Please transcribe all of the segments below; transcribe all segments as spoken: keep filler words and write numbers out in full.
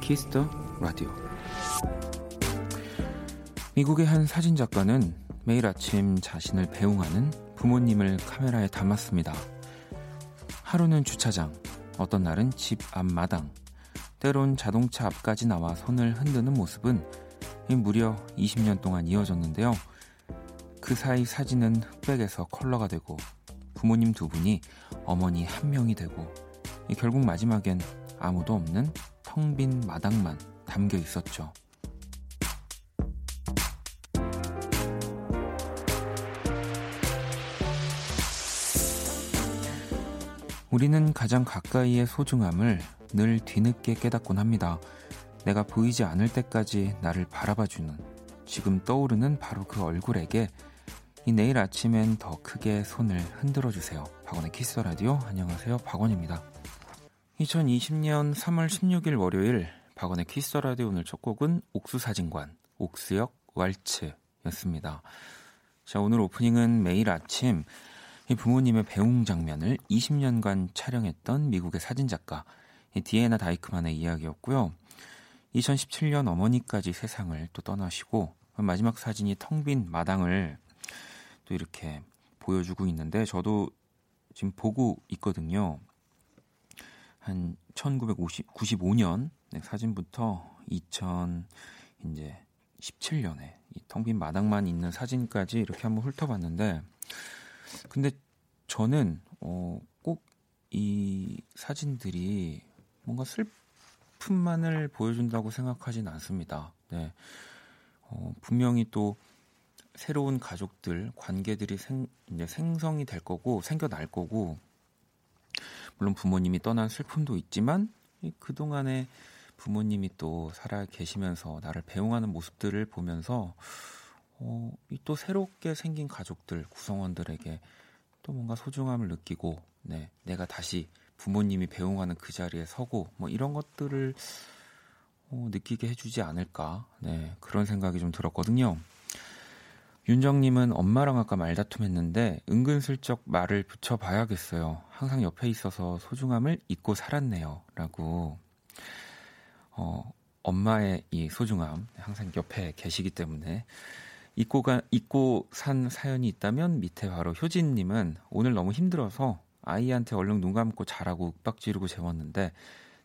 키스 더 라디오. 미국의 한 사진작가는 매일 아침 자신을 배웅하는 부모님을 카메라에 담았습니다. 하루는 주차장, 어떤 날은 집 앞마당, 때론 자동차 앞까지 나와 손을 흔드는 모습은 무려 이십 년 동안 이어졌는데요. 그 사이 사진은 흑백에서 컬러가 되고 부모님 두 분이 어머니 한 명이 되고 결국 마지막엔 아무도 없는 텅 빈 마당만 담겨 있었죠. 우리는 가장 가까이의 소중함을 늘 뒤늦게 깨닫곤 합니다. 내가 보이지 않을 때까지 나를 바라봐주는 지금 떠오르는 바로 그 얼굴에게 이 내일 아침엔 더 크게 손을 흔들어주세요. 박원의 키스 라디오. 안녕하세요, 박원입니다. 이천이십 년 삼월 십육일 월요일 박원의 키스 라디오. 오늘 첫 곡은 옥수사진관, 옥수역 왈츠였습니다. 자, 오늘 오프닝은 매일 아침 이 부모님의 배웅 장면을 이십 년간 촬영했던 미국의 사진작가 디애나 다이크만의 이야기였고요. 이천십칠 년 어머니까지 세상을 또 떠나시고 마지막 사진이 텅 빈 마당을 또 이렇게 보여주고 있는데, 저도 지금 보고 있거든요. 한 천구백구십오 년 사진부터 이천십칠 년에 텅 빈 마당만 있는 사진까지 이렇게 한번 훑어봤는데, 근데 저는 어 꼭 이 사진들이 뭔가 슬픔만을 보여준다고 생각하진 않습니다. 네. 어 분명히 또 새로운 가족들, 관계들이 생, 이제 생성이 될 거고 생겨날 거고, 물론 부모님이 떠난 슬픔도 있지만 그동안에 부모님이 또 살아계시면서 나를 배웅하는 모습들을 보면서 어, 또 새롭게 생긴 가족들, 구성원들에게 또 뭔가 소중함을 느끼고, 네, 내가 다시 부모님이 배웅하는 그 자리에 서고, 뭐 이런 것들을 어, 느끼게 해주지 않을까, 네, 그런 생각이 좀 들었거든요. 윤정님은 엄마랑 아까 말다툼했는데 은근슬쩍 말을 붙여봐야겠어요. 항상 옆에 있어서 소중함을 잊고 살았네요, 라고. 어, 엄마의 이 소중함, 항상 옆에 계시기 때문에 잊고가, 잊고 산 사연이 있다면 밑에 바로 효진님은 오늘 너무 힘들어서 아이한테 얼른 눈 감고 자라고 윽박지르고 재웠는데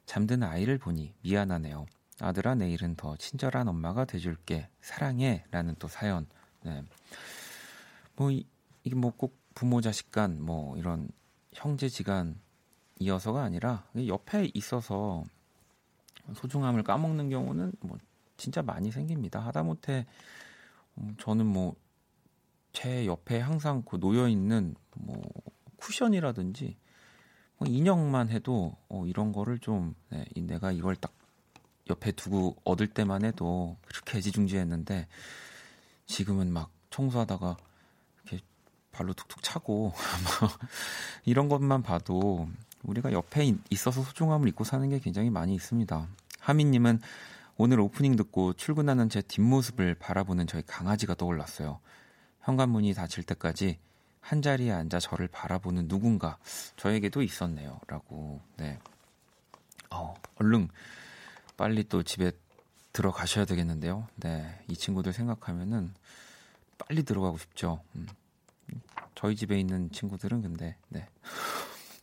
잠든 아이를 보니 미안하네요. 아들아, 내일은 더 친절한 엄마가 돼줄게. 사랑해. 라는 또 사연. 네. 뭐, 이, 이게 뭐 꼭 부모 자식 간, 뭐 이런 형제지간 이어서가 아니라 옆에 있어서 소중함을 까먹는 경우는 뭐 진짜 많이 생깁니다. 하다못해 저는 뭐 제 옆에 항상 그 놓여 있는 뭐 쿠션이라든지 인형만 해도 어 이런 거를 좀, 네, 내가 이걸 딱 옆에 두고 얻을 때만 해도 그렇게 애지중지했는데 지금은 막 청소하다가 이렇게 발로 툭툭 차고 이런 것만 봐도 우리가 옆에 있어서 소중함을 잊고 사는 게 굉장히 많이 있습니다. 하민님은 오늘 오프닝 듣고 출근하는 제 뒷모습을 바라보는 저희 강아지가 떠올랐어요. 현관문이 닫힐 때까지 한자리에 앉아 저를 바라보는 누군가 저에게도 있었네요, 라고. 네. 어, 얼른 빨리 또 집에 들어가셔야 되겠는데요. 네, 이 친구들 생각하면은 빨리 들어가고 싶죠. 음. 저희 집에 있는 친구들은 근데 네,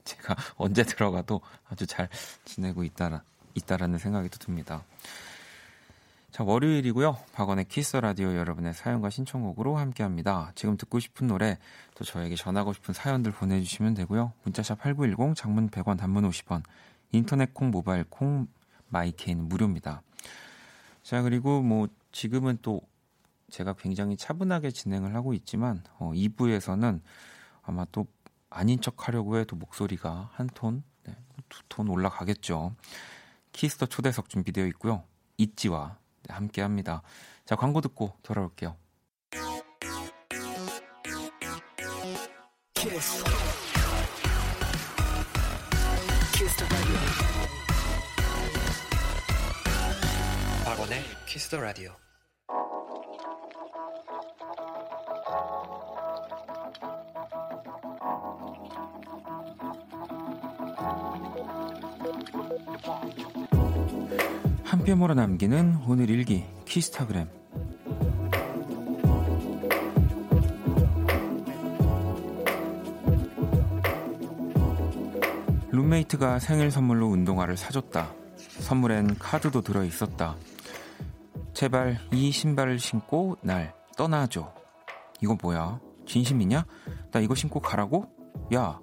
제가 언제 들어가도 아주 잘 지내고 있다라, 있다라는 생각이 또 듭니다. 자, 월요일이고요. 박원의 키스 라디오, 여러분의 사연과 신청곡으로 함께합니다. 지금 듣고 싶은 노래, 또 저에게 전하고 싶은 사연들 보내주시면 되고요. 문자샵 팔구일공, 장문 백 원, 단문 오십 원, 인터넷 콩, 모바일 콩, 마이케인 무료입니다. 자, 그리고 뭐 지금은 또 제가 굉장히 차분하게 진행을 하고 있지만 어, 이 부에서는 아마 또 아닌 척 하려고 해도 목소리가 한 톤, 네, 두 톤 올라가겠죠. 키스터 초대석 준비되어 있고요. 있지와 함께합니다. 자, 광고 듣고 돌아올게요. 키스. 키스 박원의 키스 더 라디오. 한 뼘 몰아 남기는 오늘 일기 키스타그램. 룸메이트가 생일 선물로 운동화를 사줬다. 선물엔 카드도 들어있었다. 제발 이 신발을 신고 날 떠나줘. 이거 뭐야? 진심이냐? 나 이거 신고 가라고? 야,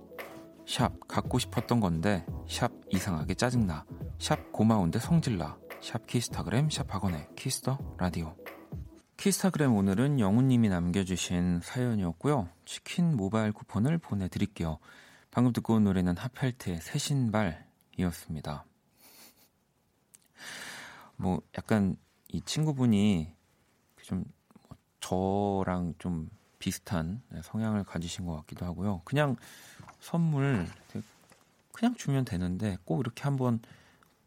샵 갖고 싶었던 건데 샵 이상하게 짜증나. 샵 고마운데 성질나. 샵 키스타그램, 샵 박원의 키스더 라디오. 키스타그램 오늘은 영훈님이 남겨주신 사연이었고요. 치킨 모바일 쿠폰을 보내드릴게요. 방금 듣고 온 노래는 하펠트의 새 신발이었습니다. 뭐 약간 이 친구분이 좀 저랑 좀 비슷한 성향을 가지신 것 같기도 하고요. 그냥 선물 그냥 주면 되는데 꼭 이렇게 한번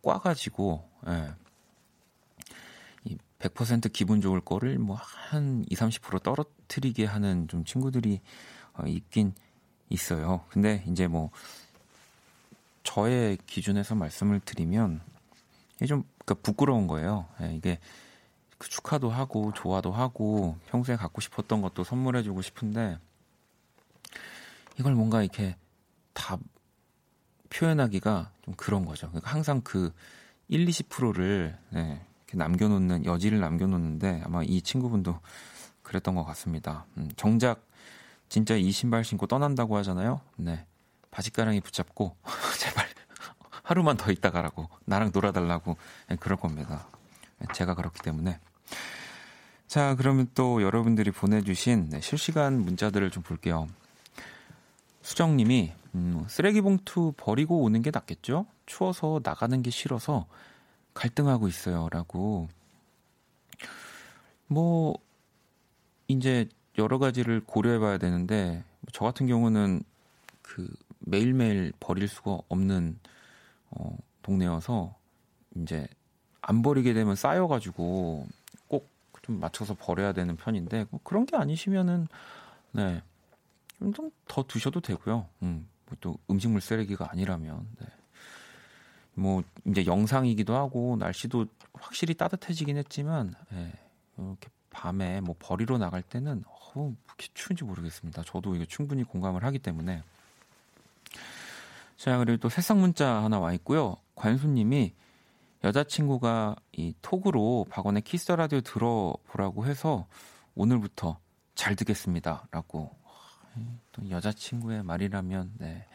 꽈가지고 백 퍼센트 기분 좋을 거를 뭐 한 이삼십 퍼센트 떨어뜨리게 하는 좀 친구들이 있긴 있어요. 근데 이제 뭐 저의 기준에서 말씀을 드리면 이게 좀 그러니까 부끄러운 거예요. 이게 그 축하도 하고 좋아도 하고 평소에 갖고 싶었던 것도 선물해주고 싶은데 이걸 뭔가 이렇게 다 표현하기가 좀 그런 거죠. 그러니까 항상 그 일, 이십 퍼센트를 네, 이렇게 남겨놓는 여지를 남겨놓는데 아마 이 친구분도 그랬던 것 같습니다. 음, 정작 진짜 이 신발 신고 떠난다고 하잖아요. 네, 바짓가랑이 붙잡고 제발 하루만 더 있다 가라고 나랑 놀아달라고 네, 그럴 겁니다. 제가 그렇기 때문에. 자, 그러면 또 여러분들이 보내주신 네, 실시간 문자들을 좀 볼게요. 수정님이 음, 쓰레기 봉투 버리고 오는 게 낫겠죠? 추워서 나가는 게 싫어서 갈등하고 있어요 라고. 뭐 이제 여러 가지를 고려해 봐야 되는데 저 같은 경우는 그 매일매일 버릴 수가 없는 어, 동네여서 이제 안 버리게 되면 쌓여가지고 꼭 좀 맞춰서 버려야 되는 편인데 뭐 그런 게 아니시면은 네, 좀 더 두셔도 되고요. 음, 뭐 또 음식물 쓰레기가 아니라면 네. 뭐 이제 영상이기도 하고 날씨도 확실히 따뜻해지긴 했지만 네, 이렇게 밤에 뭐 버리러 나갈 때는 어우 그렇게 추운지 모르겠습니다. 저도 이거 충분히 공감을 하기 때문에. 자, 그리고 또 새싹 문자 하나 와 있고요. 관수님이 여자친구가 이 톡으로 박원의 키스 라디오 들어보라고 해서 오늘부터 잘 듣겠습니다 라고. 또 여자친구의 말이라면 네.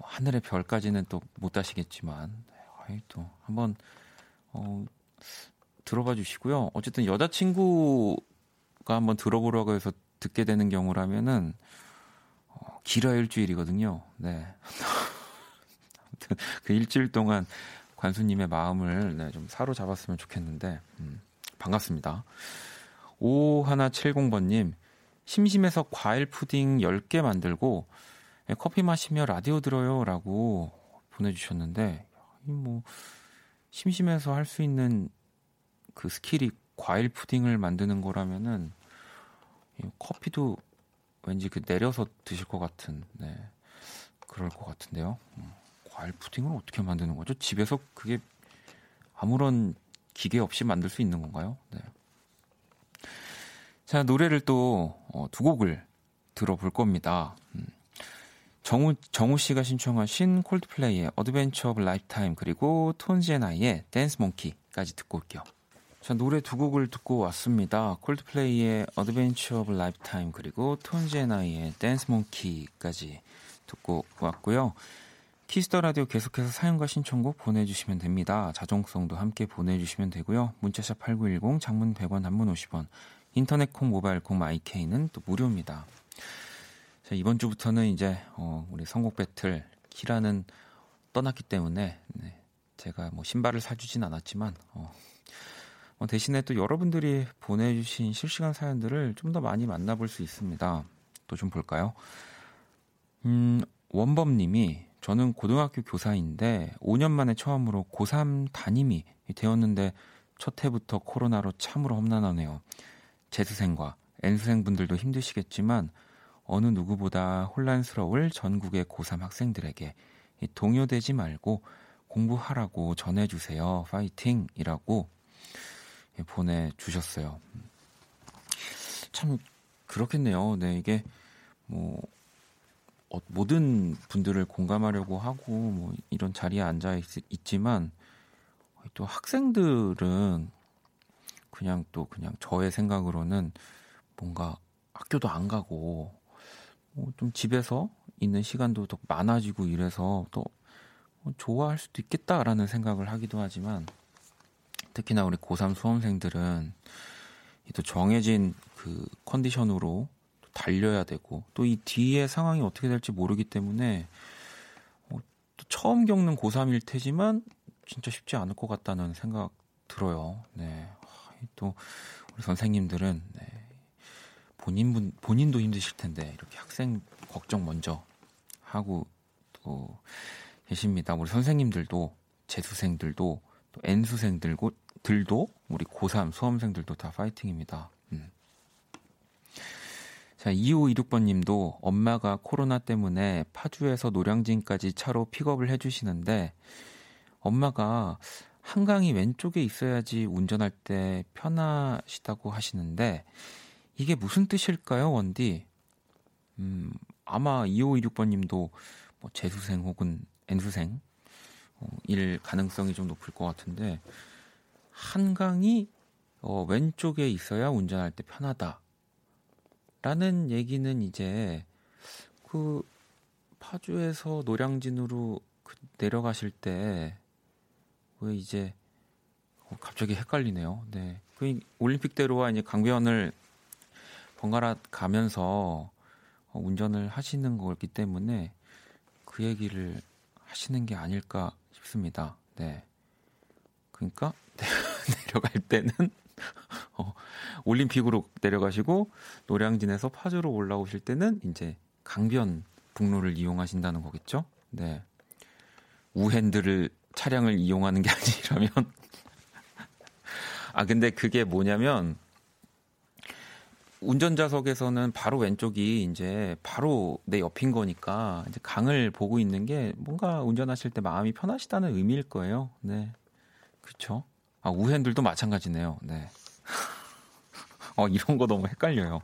하늘의 별까지는 또 못 다시겠지만 네. 또 한번 어, 들어봐 주시고요. 어쨌든 여자친구가 한번 들어보라고 해서 듣게 되는 경우라면은 어, 길어 일주일이거든요. 네. 아무튼 그 일주일 동안 관수님의 마음을 네, 좀 사로잡았으면 좋겠는데 음, 반갑습니다. 오일칠공 번님 심심해서 과일 푸딩 열 개 만들고 커피 마시며 라디오 들어요 라고 보내주셨는데 뭐 심심해서 할 수 있는 그 스킬이 과일 푸딩을 만드는 거라면은 커피도 왠지 그 내려서 드실 것 같은 네, 그럴 것 같은데요. 과일 푸딩을 어떻게 만드는 거죠? 집에서 그게 아무런 기계 없이 만들 수 있는 건가요? 네. 자, 노래를 또 두 곡을 들어볼 겁니다. 정우, 정우 씨가 신청하신 콜드플레이의 어드벤처 오브 라이프타임 그리고 톤지앤아이의 댄스 몽키까지 듣고 올게요. 자, 노래 두 곡을 듣고 왔습니다. 콜드플레이의 어드벤처 오브 라이프타임 그리고 톤지앤아이의 댄스 몽키까지 듣고 왔고요. 키스더 라디오 계속해서 사연과 신청곡 보내주시면 됩니다. 자정송도 함께 보내주시면 되고요. 문자샵 팔구일공, 장문 백 원, 단문 오십 원, 인터넷 콩, 모바일 콩, 아이케이는 또 무료입니다. 자, 이번 주부터는 이제 어, 우리 선곡 배틀 키라는 떠났기 때문에 네, 제가 뭐 신발을 사주진 않았지만 어, 어, 대신에 또 여러분들이 보내주신 실시간 사연들을 좀 더 많이 만나볼 수 있습니다. 또 좀 볼까요? 음, 원범님이 저는 고등학교 교사인데 오 년 만에 처음으로 고삼 담임이 되었는데 첫 해부터 코로나로 참으로 험난하네요. 재수생과 N수생분들도 힘드시겠지만 어느 누구보다 혼란스러울 전국의 고삼 학생들에게 동요되지 말고 공부하라고 전해주세요. 파이팅! 이라고 보내주셨어요. 참 그렇겠네요. 네, 이게 뭐 어, 모든 분들을 공감하려고 하고 뭐 이런 자리에 앉아 있, 있지만 또 학생들은 그냥 또 그냥 저의 생각으로는 뭔가 학교도 안 가고 뭐 좀 집에서 있는 시간도 더 많아지고 이래서 또 좋아할 수도 있겠다라는 생각을 하기도 하지만 특히나 우리 고삼 수험생들은 또 정해진 그 컨디션으로 또 달려야 되고 또 이 뒤에 상황이 어떻게 될지 모르기 때문에 어, 또 처음 겪는 고삼일 테지만 진짜 쉽지 않을 것 같다는 생각 들어요. 네, 또 우리 선생님들은 네, 본인 본인도 힘드실 텐데 이렇게 학생 걱정 먼저 하고 또 계십니다. 우리 선생님들도 재수생들도 또 N수생들고 들도 우리 고삼 수험생들도 다 파이팅입니다. 음. 자, 이오이육 번님도 엄마가 코로나 때문에 파주에서 노량진까지 차로 픽업을 해주시는데 엄마가 한강이 왼쪽에 있어야지 운전할 때 편하시다고 하시는데 이게 무슨 뜻일까요, 원디? 음, 아마 이오이육 번님도 뭐 재수생 혹은 N수생 어, 일 가능성이 좀 높을 것 같은데 한강이 어, 왼쪽에 있어야 운전할 때 편하다라는 얘기는 이제 그 파주에서 노량진으로 그 내려가실 때 왜 이제 어, 갑자기 헷갈리네요. 네, 그 올림픽대로와 이제 강변을 번갈아 가면서 어, 운전을 하시는 거기 때문에 그 얘기를 하시는 게 아닐까 싶습니다. 네, 그러니까. 내려갈 때는 어, 올림픽으로 내려가시고 노량진에서 파주로 올라오실 때는 이제 강변 북로를 이용하신다는 거겠죠? 네, 우핸들을 차량을 이용하는 게 아니라면 아 근데 그게 뭐냐면 운전자석에서는 바로 왼쪽이 이제 바로 내 옆인 거니까 이제 강을 보고 있는 게 뭔가 운전하실 때 마음이 편하시다는 의미일 거예요. 네, 그렇죠. 아, 우핸들도 마찬가지네요. 네. 어, 이런 거 너무 헷갈려요.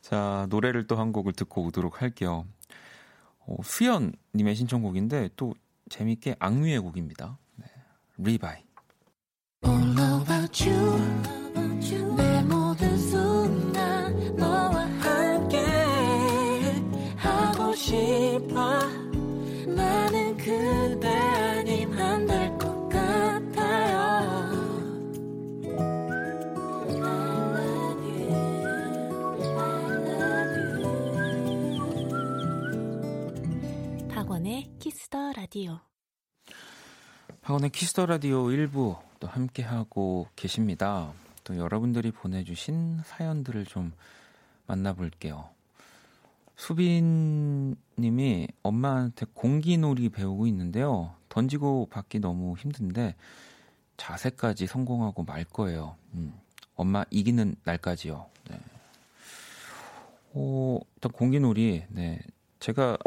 자, 노래를 또 한 곡을 듣고 오도록 할게요. 어, 수연님의 신청곡인데 또 재밌게 악뮤의 곡입니다. 네. 리바이. All about you, 내 모든 순간 너와 함께 하고 싶어 나는 그대 아님 안 될 것 박원의 키스더 라디오. 박원의 키스더 라디오 일 부 또 함께 하고 계십니다. 또 여러분들이 보내주신 사연들을 좀 만나볼게요. 수빈님이 엄마한테 공기놀이 배우고 있는데요. 던지고 받기 너무 힘든데 자세까지 성공하고 말 거예요. 음. 엄마 이기는 날까지요. 네. 오, 일단 공기놀이. 네, 제가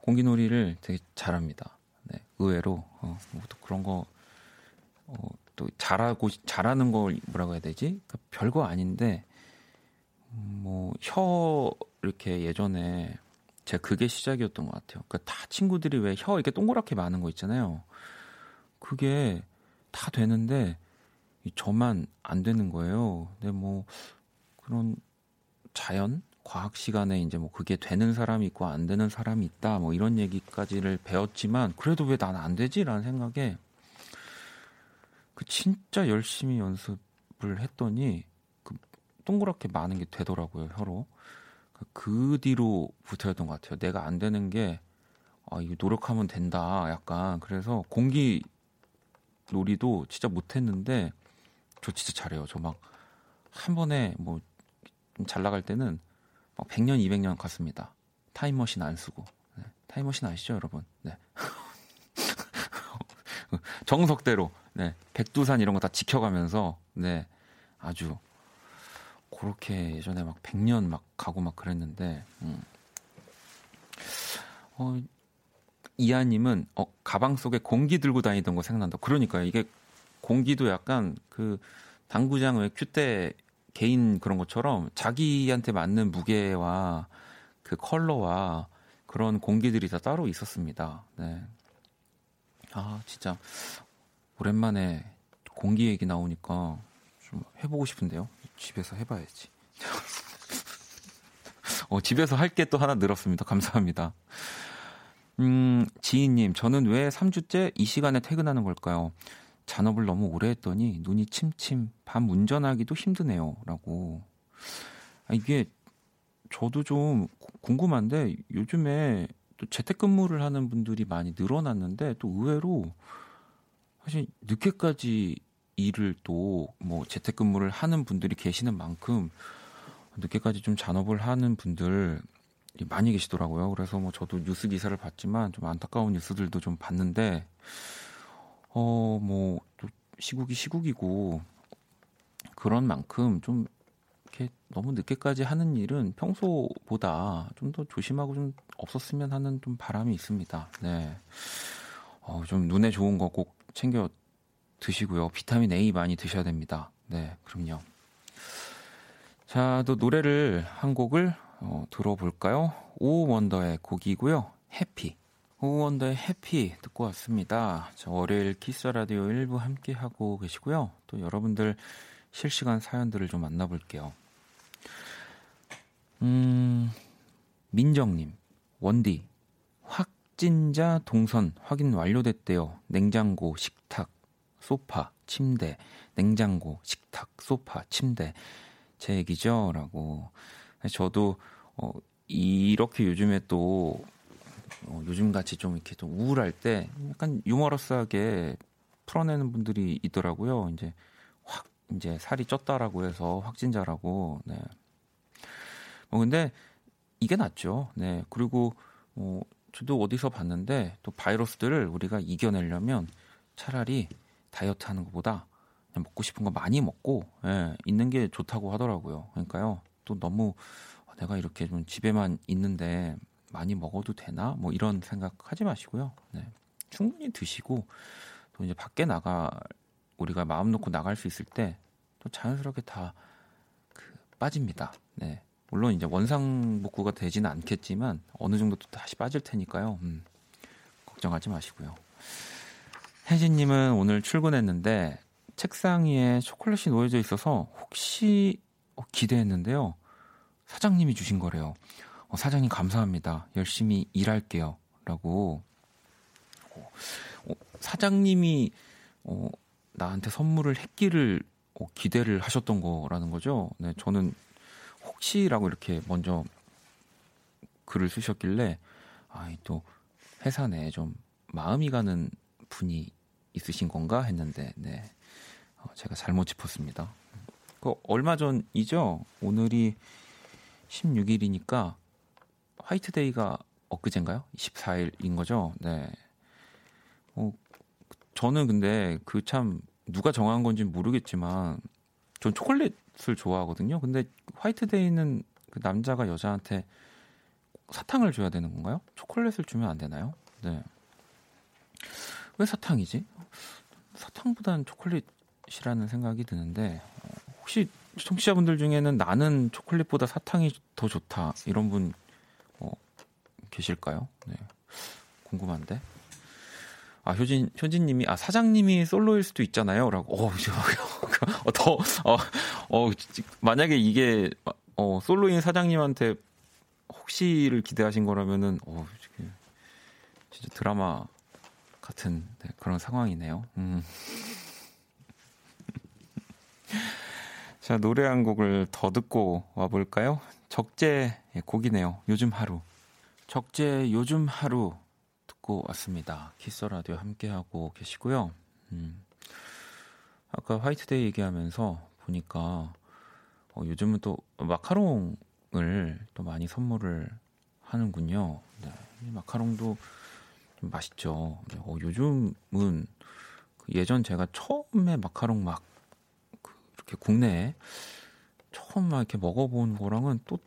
공기놀이를 되게 잘합니다. 네, 의외로 어, 뭐 또 그런 거 어, 또 잘하고 잘하는 걸 뭐라고 해야 되지? 그러니까 별거 아닌데 뭐 혀 이렇게 예전에 제가 그게 시작이었던 것 같아요. 그러니까 다 친구들이 왜 혀 이렇게 동그랗게 마는 거 있잖아요. 그게 다 되는데 저만 안 되는 거예요. 근데 뭐 그런 자연 과학 시간에 이제 뭐 그게 되는 사람이 있고 안 되는 사람이 있다 뭐 이런 얘기까지를 배웠지만 그래도 왜 난 안 되지라는 생각에 그 진짜 열심히 연습을 했더니 그 동그랗게 마는 게 되더라고요, 혀로. 그 뒤로부터였던 것 같아요. 내가 안 되는 게 아, 이거 노력하면 된다 약간. 그래서 공기 놀이도 진짜 못했는데 저 진짜 잘해요. 저 막 한 번에 뭐 잘 나갈 때는 막 백 년 이백 년 갔습니다. 타임머신 안 쓰고. 네. 타임머신 아시죠, 여러분? 네. 정석대로. 네. 백두산 이런 거 다 지켜가면서 네. 아주 그렇게 예전에 막 백 년 막 가고 막 그랬는데 음. 어, 이하님은 어, 가방 속에 공기 들고 다니던 거 생각난다. 그러니까요. 이게 공기도 약간 그 당구장 왜 큐대 개인 그런 것처럼 자기한테 맞는 무게와 그 컬러와 그런 공기들이 다 따로 있었습니다. 네. 아, 진짜 오랜만에 공기 얘기 나오니까 좀 해보고 싶은데요. 집에서 해봐야지. 어, 집에서 할 게 또 하나 늘었습니다. 감사합니다. 음, 지희님, 저는 왜 삼 주째 이 시간에 퇴근하는 걸까요? 잔업을 너무 오래 했더니 눈이 침침, 밤 운전하기도 힘드네요. 라고. 아, 이게 저도 좀 궁금한데 요즘에 또 재택근무를 하는 분들이 많이 늘어났는데 또 의외로 사실 늦게까지 일을 또 뭐 재택근무를 하는 분들이 계시는 만큼 늦게까지 좀 잔업을 하는 분들 많이 계시더라고요. 그래서 뭐 저도 뉴스 기사를 봤지만 좀 안타까운 뉴스들도 좀 봤는데 어 뭐 또 시국이 시국이고 그런 만큼 좀 이렇게 너무 늦게까지 하는 일은 평소보다 좀 더 조심하고 좀 없었으면 하는 좀 바람이 있습니다. 네, 어 좀 눈에 좋은 거 꼭 챙겨 드시고요. 비타민 A 많이 드셔야 됩니다. 네, 그럼요. 자, 또 노래를 한 곡을 어, 들어볼까요? 오원더의 곡이고요. 해피. 오원더의 해피 듣고 왔습니다. 저 월요일 키스 라디오 일 부 함께 하고 계시고요. 또 여러분들 실시간 사연들을 좀 만나볼게요. 음, 민정님, 원디, 확진자 동선 확인 완료됐대요. 냉장고, 식탁, 소파, 침대, 냉장고, 식탁, 소파, 침대. 제 얘기죠? 라고. 저도 어, 이렇게 요즘에 또 어, 요즘같이 좀 이렇게 좀 우울할 때 약간 유머러스하게 풀어내는 분들이 있더라고요. 이제 확 이제 살이 쪘다라고 해서 확진자라고. 네. 뭐 근데 이게 낫죠. 네. 그리고 어, 저도 어디서 봤는데 또 바이러스들을 우리가 이겨내려면 차라리 다이어트 하는 것보다 그냥 먹고 싶은 거 많이 먹고 예, 있는 게 좋다고 하더라고요. 그러니까요. 또 너무 내가 이렇게 좀 집에만 있는데 많이 먹어도 되나? 뭐 이런 생각하지 마시고요. 네. 충분히 드시고 또 이제 밖에 나가 우리가 마음 놓고 나갈 수 있을 때 또 자연스럽게 다 그 빠집니다. 네. 물론 이제 원상복구가 되지는 않겠지만 어느 정도 또 다시 빠질 테니까요. 음. 걱정하지 마시고요. 혜진님은 오늘 출근했는데 책상 위에 초콜릿이 놓여져 있어서 혹시 어, 기대했는데요. 사장님이 주신 거래요. 어, 사장님 감사합니다. 열심히 일할게요. 라고. 어, 어, 사장님이 어, 나한테 선물을 했기를 어, 기대를 하셨던 거라는 거죠. 네, 저는 혹시라고 이렇게 먼저 글을 쓰셨길래 아, 또 회사 내에 좀 마음이 가는 분이 있으신 건가 했는데 네, 어, 제가 잘못 짚었습니다. 그 얼마 전이죠? 오늘이 십육 일이니까 화이트데이가 엊그제인가요? 십사 일인 거죠? 네. 어, 저는 근데 그 참 누가 정한 건지는 모르겠지만 전 초콜릿을 좋아하거든요. 근데 화이트데이는 그 남자가 여자한테 사탕을 줘야 되는 건가요? 초콜릿을 주면 안 되나요? 네. 왜 사탕이지? 사탕보단 초콜릿이라는 생각이 드는데 혹시 청취자분들 중에는 나는 초콜릿보다 사탕이 더 좋다 이런 분 어, 계실까요? 네. 궁금한데. 아 효진 효진님이 아 사장님이 솔로일 수도 있잖아요라고. 어더어 어, 어, 만약에 이게 어, 솔로인 사장님한테 혹시를 기대하신 거라면은 어, 진짜 드라마 같은 네, 그런 상황이네요. 음. 자 노래 한 곡을 더 듣고 와볼까요? 적재 곡이네요. 요즘 하루. 적재 요즘 하루 듣고 왔습니다. 키스라디오 함께하고 계시고요. 음. 아까 화이트데이 얘기하면서 보니까 어, 요즘은 또 마카롱을 또 많이 선물을 하는군요. 네, 마카롱도 좀 맛있죠. 어, 요즘은 예전 제가 처음에 마카롱 막 이렇게 국내에 처음 막 이렇게 먹어본 거랑은 또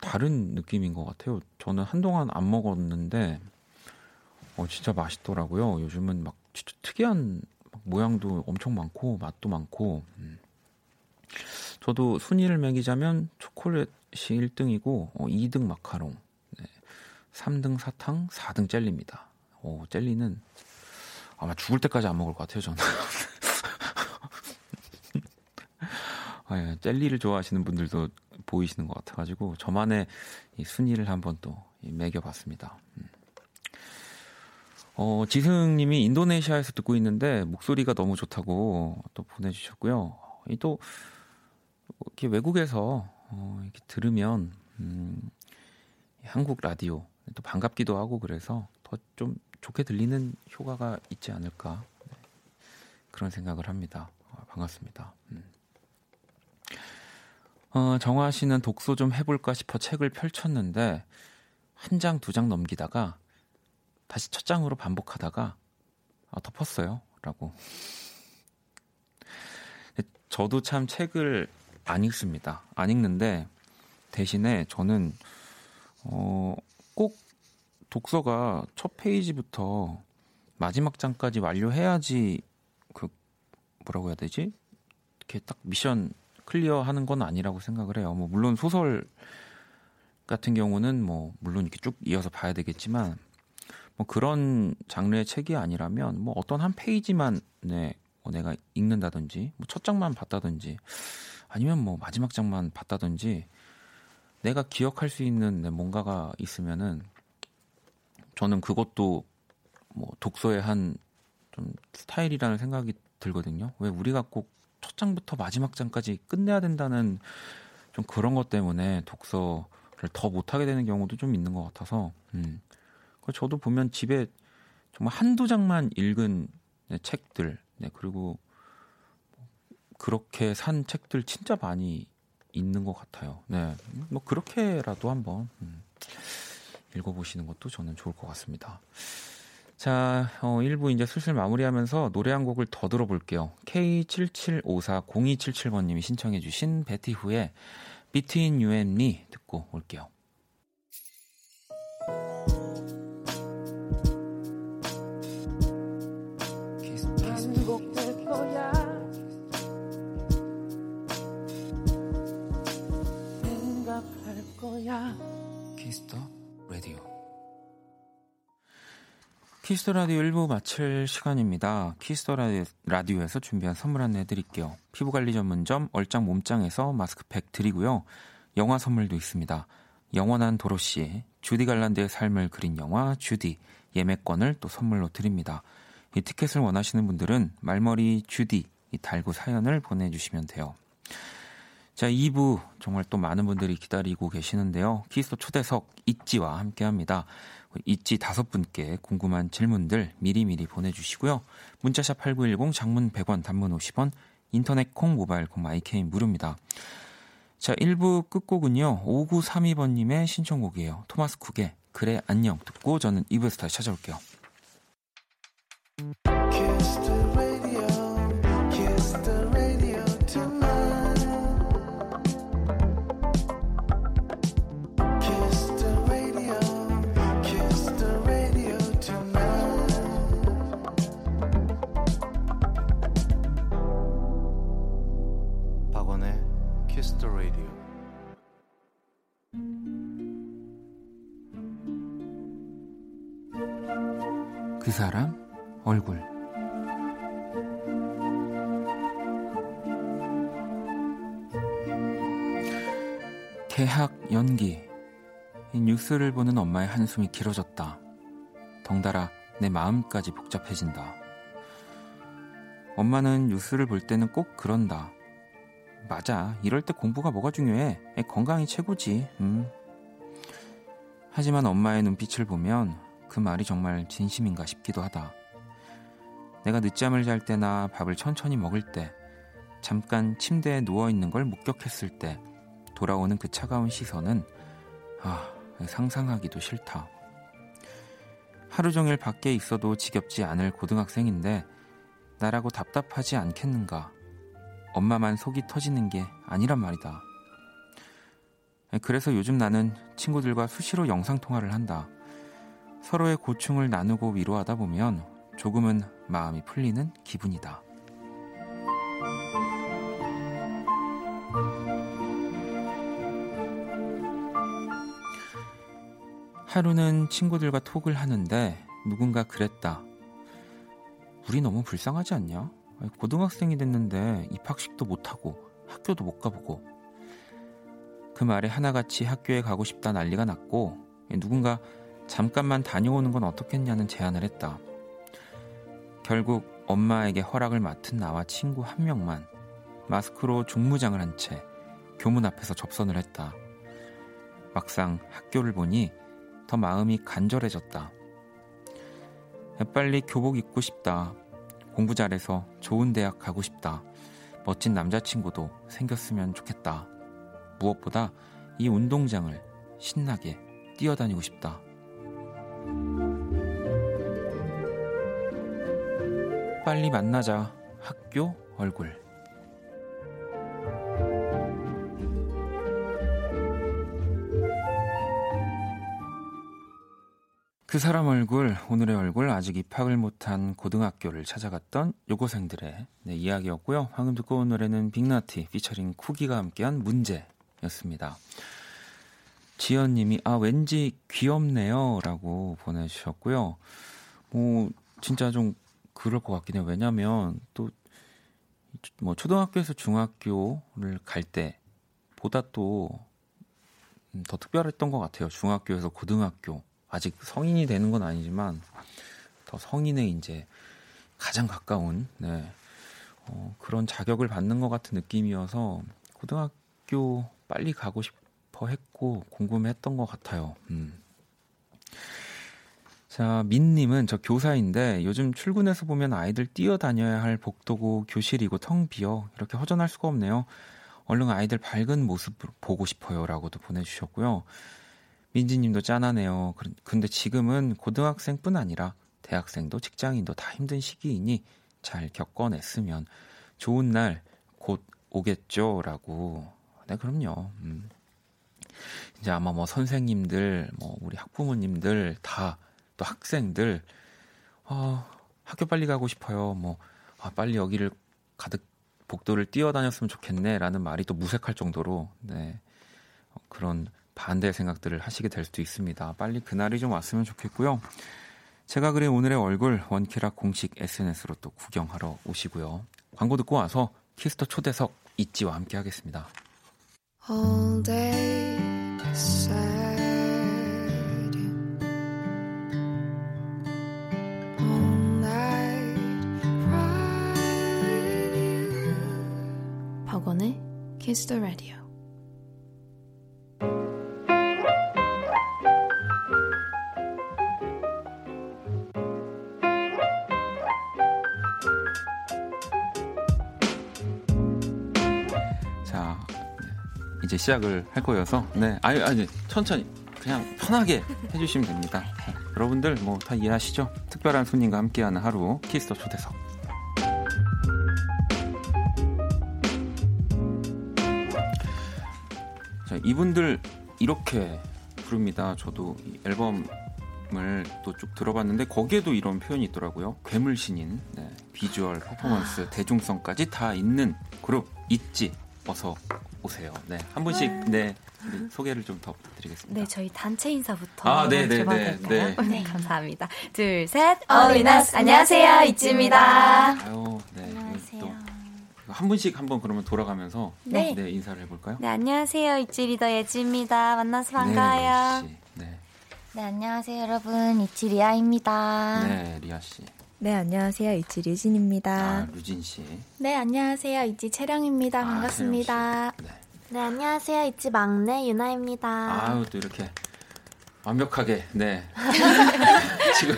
다른 느낌인 것 같아요. 저는 한동안 안 먹었는데 어, 진짜 맛있더라고요. 요즘은 막 진짜 특이한 막 모양도 엄청 많고 맛도 많고. 음. 저도 순위를 매기자면 초콜릿이 일 등이고 어, 이 등 마카롱, 네. 삼 등 사탕, 사 등 젤리입니다. 오, 젤리는 아마 죽을 때까지 안 먹을 것 같아요, 저는. 아, 예, 젤리를 좋아하시는 분들도 보이시는 것 같아가지고 저만의 이 순위를 한번 또 매겨봤습니다. 음. 어, 지승님이 인도네시아에서 듣고 있는데 목소리가 너무 좋다고 또 보내주셨고요. 이 또 이렇게 외국에서 어, 이렇게 들으면 음, 한국 라디오 또 반갑기도 하고 그래서 더 좀 좋게 들리는 효과가 있지 않을까, 네. 그런 생각을 합니다. 어, 반갑습니다. 음. 어, 정화 씨는 독서 좀 해볼까 싶어 책을 펼쳤는데 한 장, 두 장 넘기다가 다시 첫 장으로 반복하다가 아, 덮었어요 라고. 저도 참 책을 안 읽습니다. 안 읽는데 대신에 저는 어, 꼭 독서가 첫 페이지부터 마지막 장까지 완료해야지 그 뭐라고 해야 되지? 이렇게 딱 미션 클리어하는 건 아니라고 생각을 해요. 뭐 물론 소설 같은 경우는 뭐 물론 이렇게 쭉 이어서 봐야 되겠지만 뭐 그런 장르의 책이 아니라면 뭐 어떤 한 페이지만 네, 뭐 내가 읽는다든지 뭐 첫 장만 봤다든지 아니면 뭐 마지막 장만 봤다든지 내가 기억할 수 있는 네, 뭔가가 있으면은 저는 그것도 뭐 독서의 한 좀 스타일이라는 생각이 들거든요. 왜 우리가 꼭 첫 장부터 마지막 장까지 끝내야 된다는 좀 그런 것 때문에 독서를 더 못하게 되는 경우도 좀 있는 것 같아서. 음. 저도 보면 집에 정말 한두 장만 읽은 네, 책들, 네, 그리고 그렇게 산 책들 진짜 많이 있는 것 같아요. 네, 뭐 그렇게라도 한번 음, 읽어보시는 것도 저는 좋을 것 같습니다. 자, 어, 일 부 이제 슬슬 마무리하면서 노래 한 곡을 더 들어볼게요. 케이 칠칠오사 공이칠칠 번님이 신청해 주신 베티후의 Between You and Me 듣고 올게요. 키스터 라디오. 키스터 라디오 일 부 마칠 시간입니다. 키스터 라디오에서 준비한 선물 안내 드릴게요. 피부관리 전문점 얼짱 몸짱에서 마스크팩 드리고요. 영화 선물도 있습니다. 영원한 도로시 주디 갈란드의 삶을 그린 영화 주디 예매권을 또 선물로 드립니다. 이 티켓을 원하시는 분들은 말머리 주디 이 달고 사연을 보내주시면 돼요. 자, 이 부 정말 또 많은 분들이 기다리고 계시는데요. 키스토 초대석 있지와 함께합니다. 있지 다섯 분께 궁금한 질문들 미리미리 보내주시고요. 문자샵 팔구일공, 장문 백 원, 단문 오십 원, 인터넷 콩, 모바일 콩, 마이케이 무료입니다. 자, 일 부 끝곡은요. 오구삼이 번님의 신청곡이에요. 토마스 쿡의 그래 안녕 듣고 저는 이 부에서 다시 찾아올게요. 그 사람 얼굴. 개학 연기. 뉴스를 보는 엄마의 한숨이 길어졌다. 덩달아 내 마음까지 복잡해진다. 엄마는 뉴스를 볼 때는 꼭 그런다. 맞아, 이럴 때 공부가 뭐가 중요해. 건강이 최고지. 음. 하지만 엄마의 눈빛을 보면 그 말이 정말 진심인가 싶기도 하다. 내가 늦잠을 잘 때나 밥을 천천히 먹을 때, 잠깐 침대에 누워있는 걸 목격했을 때 돌아오는 그 차가운 시선은 아, 상상하기도 싫다. 하루 종일 밖에 있어도 지겹지 않을 고등학생인데 나라고 답답하지 않겠는가. 엄마만 속이 터지는 게 아니란 말이다. 그래서 요즘 나는 친구들과 수시로 영상통화를 한다. 서로의 고충을 나누고 위로하다 보면 조금은 마음이 풀리는 기분이다. 하루는 친구들과 톡을 하는데 누군가 그랬다. 우리 너무 불쌍하지 않냐? 고등학생이 됐는데 입학식도 못하고 학교도 못 가보고. 그 말에 하나같이 학교에 가고 싶다 난리가 났고, 누군가 잠깐만 다녀오는 건 어떻겠냐는 제안을 했다. 결국 엄마에게 허락을 맡은 나와 친구 한 명만 마스크로 중무장을 한 채 교문 앞에서 접선을 했다. 막상 학교를 보니 더 마음이 간절해졌다. 빨리 교복 입고 싶다. 공부 잘해서 좋은 대학 가고 싶다. 멋진 남자친구도 생겼으면 좋겠다. 무엇보다 이 운동장을 신나게 뛰어다니고 싶다. 빨리 만나자. 학교 얼굴. 그 사람 얼굴, 오늘의 얼굴, 아직 입학을 못한 고등학교를 찾아갔던 여고생들의 네, 이야기였고요. 방금 듣고 온 노래는 빅나티 피처링 쿠기가 함께한 문제였습니다. 지연님이 아 왠지 귀엽네요 라고 보내주셨고요. 뭐 진짜 좀 그럴 것 같긴 해요. 왜냐하면 또 뭐 초등학교에서 중학교를 갈 때보다 또 더 특별했던 것 같아요. 중학교에서 고등학교, 아직 성인이 되는 건 아니지만 더 성인의 이제 가장 가까운 네, 어, 그런 자격을 받는 것 같은 느낌이어서 고등학교 빨리 가고 싶어 했고 궁금했던 것 같아요. 음. 자, 민님은 저 교사인데 요즘 출근해서 보면 아이들 뛰어다녀야 할 복도고 교실이고 텅 비어 이렇게 허전할 수가 없네요. 얼른 아이들 밝은 모습 보고 싶어요 라고도 보내주셨고요. 민지님도 짠하네요. 근데 지금은 고등학생뿐 아니라 대학생도 직장인도 다 힘든 시기이니 잘 겪어냈으면 좋은 날 곧 오겠죠라고. 네, 그럼요. 음. 이제 아마 뭐 선생님들, 뭐 우리 학부모님들 다 또 학생들 어, 학교 빨리 가고 싶어요. 뭐 아, 빨리 여기를 가득 복도를 뛰어다녔으면 좋겠네라는 말이 또 무색할 정도로 네, 그런. 반대의 생각들을 하시게 될 수도 있습니다. 빨리 그날이 좀 왔으면 좋겠고요. 제가 그린 오늘의 얼굴 원키락 공식 에스엔에스로 또 구경하러 오시고요. 광고 듣고 와서 키스터 초대석 있지와 함께 하겠습니다. All day sad All night pride 박원의 Kiss the Radio. 이제 시작을 할 거여서 네 아니 아니 천천히 그냥 편하게 해주시면 됩니다. 네, 여러분들 뭐 다 이해하시죠? 특별한 손님과 함께하는 하루 키스 더 초대석. 자, 이분들 이렇게 부릅니다. 저도 이 앨범을 또 쭉 들어봤는데 거기에도 이런 표현이 있더라고요. 괴물신인 네, 비주얼, 퍼포먼스, 아. 대중성까지 다 있는 그룹 있지. 어서 오세요. 네, 한 분씩 네 소개를 좀 더 부탁드리겠습니다. 네, 저희 단체 인사부터 아, 네, 네, 네, 네. 네, 감사합니다. 둘, 셋, 어린아스 안녕하세요, 있지입니다. 아유, 네, 안녕하세요. 또 한 분씩 한번 그러면 돌아가면서 네. 네, 인사를 해볼까요? 네, 안녕하세요, 있지 리더 예지입니다. 만나서 반가워요. 네, 네. 네, 안녕하세요, 여러분, 있지 리아입니다. 네, 리아 씨. 네, 안녕하세요. 있지 류진입니다. 아, 류진 씨. 네, 안녕하세요. 있지 채령입니다. 반갑습니다. 아, 네. 네, 안녕하세요. 있지 막내 유나입니다. 아유, 또 이렇게 완벽하게 네. 지금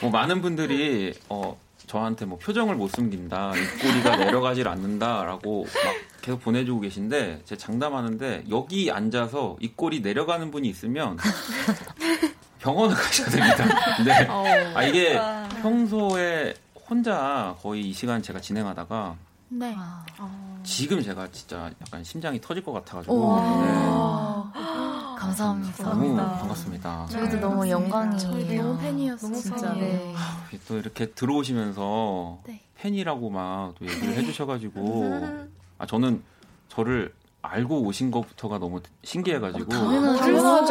뭐 많은 분들이 어, 저한테 뭐 표정을 못 숨긴다, 입꼬리가 내려가질 않는다라고 막 계속 보내주고 계신데 제가 장담하는데 여기 앉아서 입꼬리 내려가는 분이 있으면. 병원을 가셔야 됩니다. 네. 아, 이게 와. 평소에 혼자 거의 이 시간 제가 진행하다가 네. 지금 제가 진짜 약간 심장이 터질 것 같아가지고 네. 감사합니다. 감사합니다. 너무 반갑습니다. 저희도 네, 너무 영광이에요. 저희 너무 팬이었어요. 진짜. 네. 아, 또 이렇게 들어오시면서 네. 팬이라고 막 또 얘기를 해주셔가지고 아 저는 저를 알고 오신 것부터가 너무 신기해가지고. 당연하죠.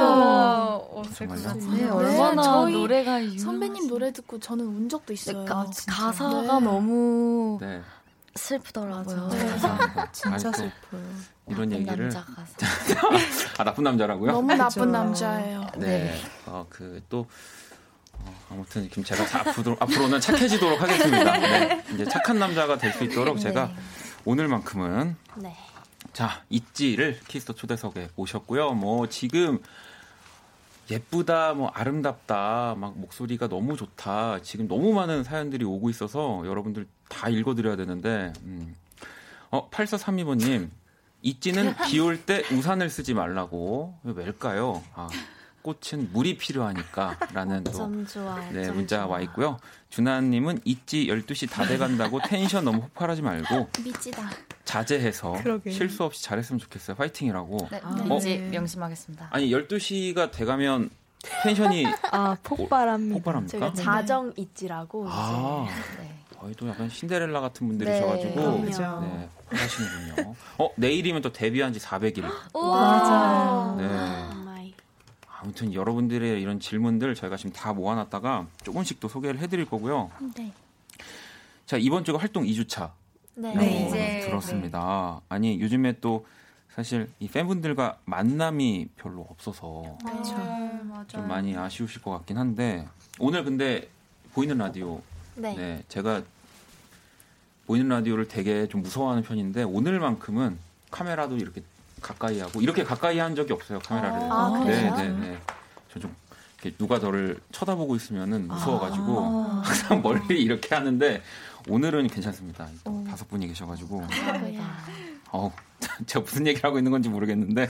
정말요? 얼마나 저희 노래가 유명하신... 선배님 노래 듣고 저는 운 적도 있어요. 그러니까, 아, 가사가 네. 너무 네. 슬프더라고요. 네. 감사합니다. 진짜 아니, 슬퍼요. 이런 나쁜 얘기를 아 나쁜 남자라고요? 너무 나쁜 남자예요. 네. 어, 그 또 어, 아무튼 김 제가 앞으로 앞으로는 착해지도록 하겠습니다. 네. 이제 착한 남자가 될 수 있도록 네. 제가 오늘만큼은. 네. 자, 있지를 키스더 초대석에 모셨고요. 뭐 지금 예쁘다, 뭐 아름답다, 막 목소리가 너무 좋다. 지금 너무 많은 사연들이 오고 있어서 여러분들 다 읽어드려야 되는데, 음. 어 팔사삼이 번님, 있지는 비 올 때 우산을 쓰지 말라고 왜일까요? 아, 꽃은 물이 필요하니까라는 또 네, 문자 와 있고요. 준하님은 있지 열두 시 다 돼간다고 텐션 너무 폭발하지 말고 미치다. 자제해서 그러게. 실수 없이 잘했으면 좋겠어요. 화이팅이라고. 네, 아, 어? 네. 명심하겠습니다. 아니 열두 시가 돼가면 텐션이 아, 폭발합니다. 폭발합니까? 저희가 자정 있지라고 아, 이제. 네. 거의 또 약간 신데렐라 같은 분들이셔가지고 네, 네, 폭발하시는군요. 어 내일이면 또 데뷔한 지 사백 일. 맞아요. 네. 아무튼 여러분들의 이런 질문들 저희가 지금 다 모아놨다가 조금씩 또 소개를 해드릴 거고요. 네. 자 이번 주가 활동 이 주차. 네. 네 이제 들었습니다. 네. 아니 요즘에 또 사실 이 팬분들과 만남이 별로 없어서 아, 좀 많이 아쉬우실 것 같긴 한데 오늘 근데 보이는 라디오. 네. 네 제가 보이는 라디오를 되게 좀 무서워하는 편인데 오늘만큼은 카메라도 이렇게. 가까이 하고 이렇게 가까이 한 적이 없어요 카메라를. 아, 네네네. 저 좀 누가 저를 쳐다보고 있으면은 무서워가지고 아~ 항상 멀리 이렇게 하는데 오늘은 괜찮습니다. 오. 다섯 분이 계셔가지고. 어우, 제가 무슨 얘기를 하고 있는 건지 모르겠는데.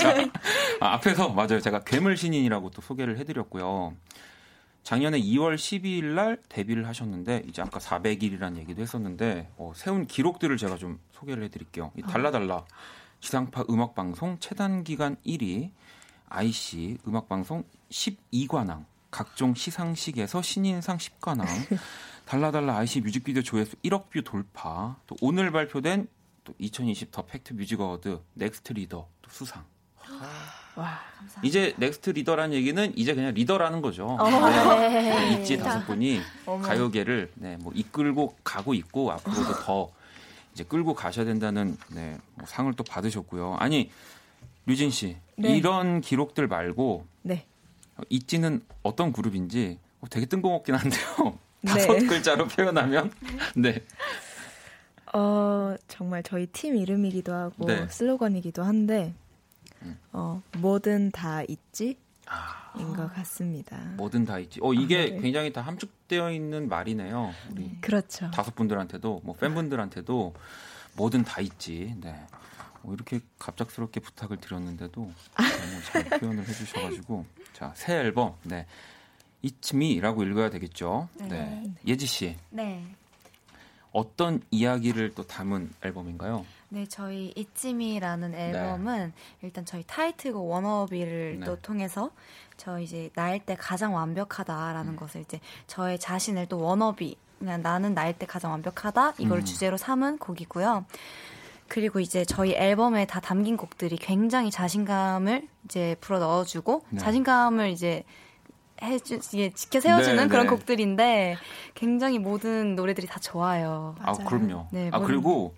자, 아, 앞에서 맞아요. 제가 괴물 신인이라고 또 소개를 해드렸고요. 작년에 이월 십이일 날 데뷔를 하셨는데 이제 아까 사백 일이라는 얘기도 했었는데 어, 세운 기록들을 제가 좀 소개를 해드릴게요. 이 달라달라. 지상파 음악방송 최단기간 일 위, 아이씨 음악방송 십이 관왕, 각종 시상식에서 신인상 십 관왕, 달라달라 아이씨 뮤직비디오 조회수 일억 뷰 돌파, 또 오늘 발표된 또 이천이십 더 팩트 뮤직 어워드 넥스트 리더 또 수상. 와, 이제 넥스트 리더라는 얘기는 이제 그냥 리더라는 거죠. 네, 있지 다섯 분이 가요계를 네, 뭐 이끌고 가고 있고 앞으로도 더 이제 끌고 가셔야 된다는 네, 뭐 상을 또 받으셨고요. 아니 류진 씨 네. 이런 기록들 말고 네. 있지는 어떤 그룹인지 되게 뜬금없긴 한데요. 네. 다섯 글자로 표현하면 네. 어 정말 저희 팀 이름이기도 하고 네. 슬로건이기도 한데 음. 어 뭐든 다 있지. 아, 인 것 같습니다. 뭐든 다 있지. 어 이게 아, 네. 굉장히 다 함축되어 있는 말이네요. 우리 네. 그렇죠. 다섯 분들한테도 뭐 팬분들한테도 뭐든 다 있지. 네. 어, 이렇게 갑작스럽게 부탁을 드렸는데도 너무 잘 표현을 해주셔가지고 자, 새 앨범 네 It's Me라고 읽어야 되겠죠. 네. 네. 예지 씨. 네. 어떤 이야기를 또 담은 앨범인가요? 네, 저희 It's Me라는 앨범은 네. 일단 저희 타이틀곡 워너비를 네. 또 통해서 저 이제 나일 때 가장 완벽하다라는 음. 것을 이제 저의 자신을 또 워너비 그냥 나는 나일 때 가장 완벽하다 이걸 음. 주제로 삼은 곡이고요. 그리고 이제 저희 앨범에 다 담긴 곡들이 굉장히 자신감을 이제 불어 넣어주고 네. 자신감을 이제 해주, 예, 지켜 세워주는 네, 그런 네. 곡들인데 굉장히 모든 노래들이 다 좋아요. 맞아요. 아 그럼요. 네, 아 모든... 그리고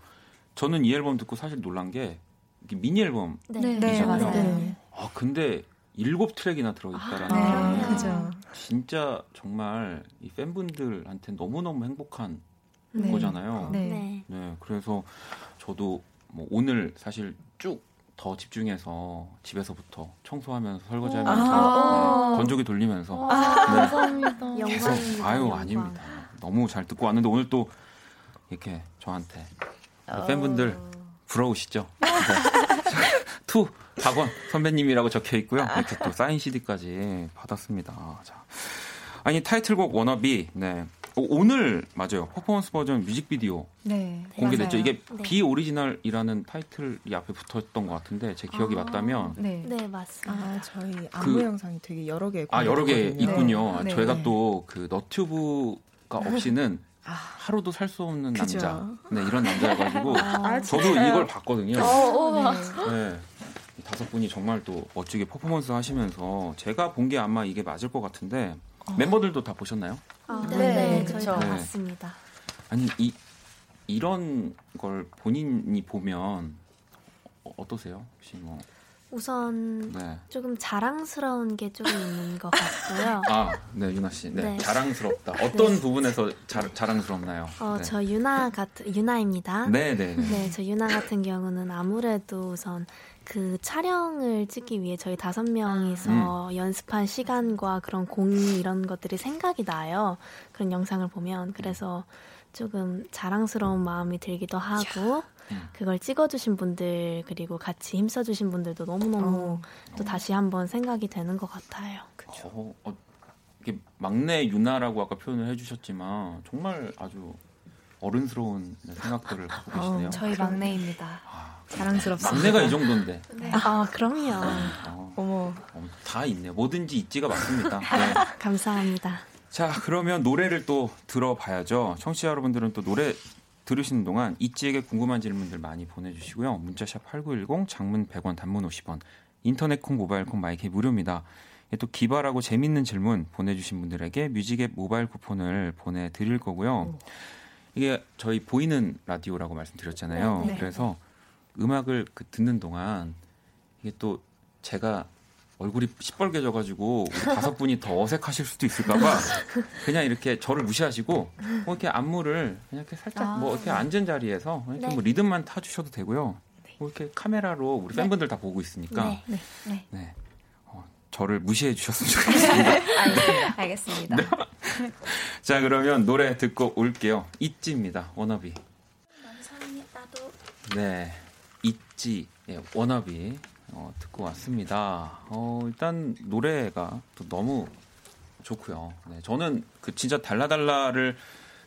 저는 이 앨범 듣고 사실 놀란 게 미니 앨범이잖아요. 네. 네, 맞아요. 아 근데 일곱 트랙이나 들어있다라는. 아, 네, 그죠. 진짜 정말 이 팬분들한테 너무 너무 행복한 네. 거잖아요. 네. 네. 그래서 저도 뭐 오늘 사실 쭉. 더 집중해서 집에서부터 청소하면서 설거지하면서 아~ 네, 건조기 돌리면서 아~ 네, 감사합니다. 계속 영광입니다. 아유 영광. 아닙니다. 너무 잘 듣고 왔는데 오늘 또 이렇게 저한테 어... 팬분들 부러우시죠? 네. 투 박원 선배님이라고 적혀 있고요. 이렇게 또 사인 씨디까지 받았습니다. 자, 아니 타이틀곡 워너비 네 오늘 맞아요. 퍼포먼스 버전 뮤직비디오 네, 공개됐죠. 맞아요. 이게 네. 비오리지널이라는 타이틀이 앞에 붙었던 것 같은데 제 기억이 아, 맞다면 네. 네 맞습니다. 아, 저희 안무 그, 영상이 되게 여러 개 아 여러 개 있군요. 네. 저희가 네. 또 그 너튜브가 없이는 아, 하루도 살 수 없는 그죠? 남자 네, 이런 남자여가지고 아, 저도 이걸 봤거든요. 어, 네. 네. 다섯 분이 정말 또 멋지게 퍼포먼스 하시면서 제가 본 게 아마 이게 맞을 것 같은데 어. 멤버들도 다 보셨나요? 아, 네, 네, 네, 저희 다 네. 봤습니다. 아니, 이, 이런 걸 본인이 보면 어떠세요? 혹시 뭐. 우선 네. 조금 자랑스러운 게 좀 있는 것 같고요. 아, 네, 유나 씨. 네, 네. 자랑스럽다. 어떤 네. 부분에서 자, 자랑스럽나요? 어, 네. 저 유나 같은, 유나입니다. 네, 네. 네, 저 유나 같은 경우는 아무래도 우선 그 촬영을 찍기 위해 저희 다섯 명이서 음. 연습한 시간과 그런 공이 이런 것들이 생각이 나요. 그런 영상을 보면. 그래서 조금 자랑스러운 마음이 들기도 하고 그걸 찍어주신 분들 그리고 같이 힘써주신 분들도 너무너무 어. 또 다시 한번 생각이 되는 것 같아요. 그렇죠. 어, 어, 이게 막내 유나라고 아까 표현을 해주셨지만 정말 아주 어른스러운 생각들을 갖고 계시네요. 어, 저희 막내입니다. 아, 자랑스럽습니다. 막내가 이 정도인데. 네. 아, 그럼요. 아, 어머. 어, 다 있네요. 뭐든지 있지가 맞습니다. 네. 감사합니다. 자, 그러면 노래를 또 들어봐야죠. 청취자 여러분들은 또 노래 들으시는 동안 이찌에게 궁금한 질문들 많이 보내주시고요. 문자샵 팔구일공, 장문 백 원, 단문 오십 원, 인터넷 콩, 모바일 콩, 마이크 무료입니다. 또 기발하고 재밌는 질문 보내주신 분들에게 뮤직앱 모바일 쿠폰을 보내드릴 거고요. 오. 이게 저희 보이는 라디오라고 말씀드렸잖아요. 네. 그래서 음악을 그 듣는 동안 이게 또 제가 얼굴이 시뻘게 져가지고 다섯 분이 더 어색하실 수도 있을까봐 그냥 이렇게 저를 무시하시고 뭐 이렇게 안무를 그냥 이렇게 살짝 아, 뭐 이렇게 네. 앉은 자리에서 이렇게 네. 뭐 리듬만 타주셔도 되고요. 네. 뭐 이렇게 카메라로 우리 네. 팬분들 다 보고 있으니까 네. 네. 네. 네. 어, 저를 무시해 주셨으면 좋겠습니다. 네. 알겠습니다. 네. 자, 그러면 노래 듣고 올게요. Itzy입니다. Wannabe. 네, Itzy, 예, Wannabe 어, 듣고 왔습니다. 어, 일단 노래가 또 너무 좋고요. 네, 저는 그 진짜 달라달라를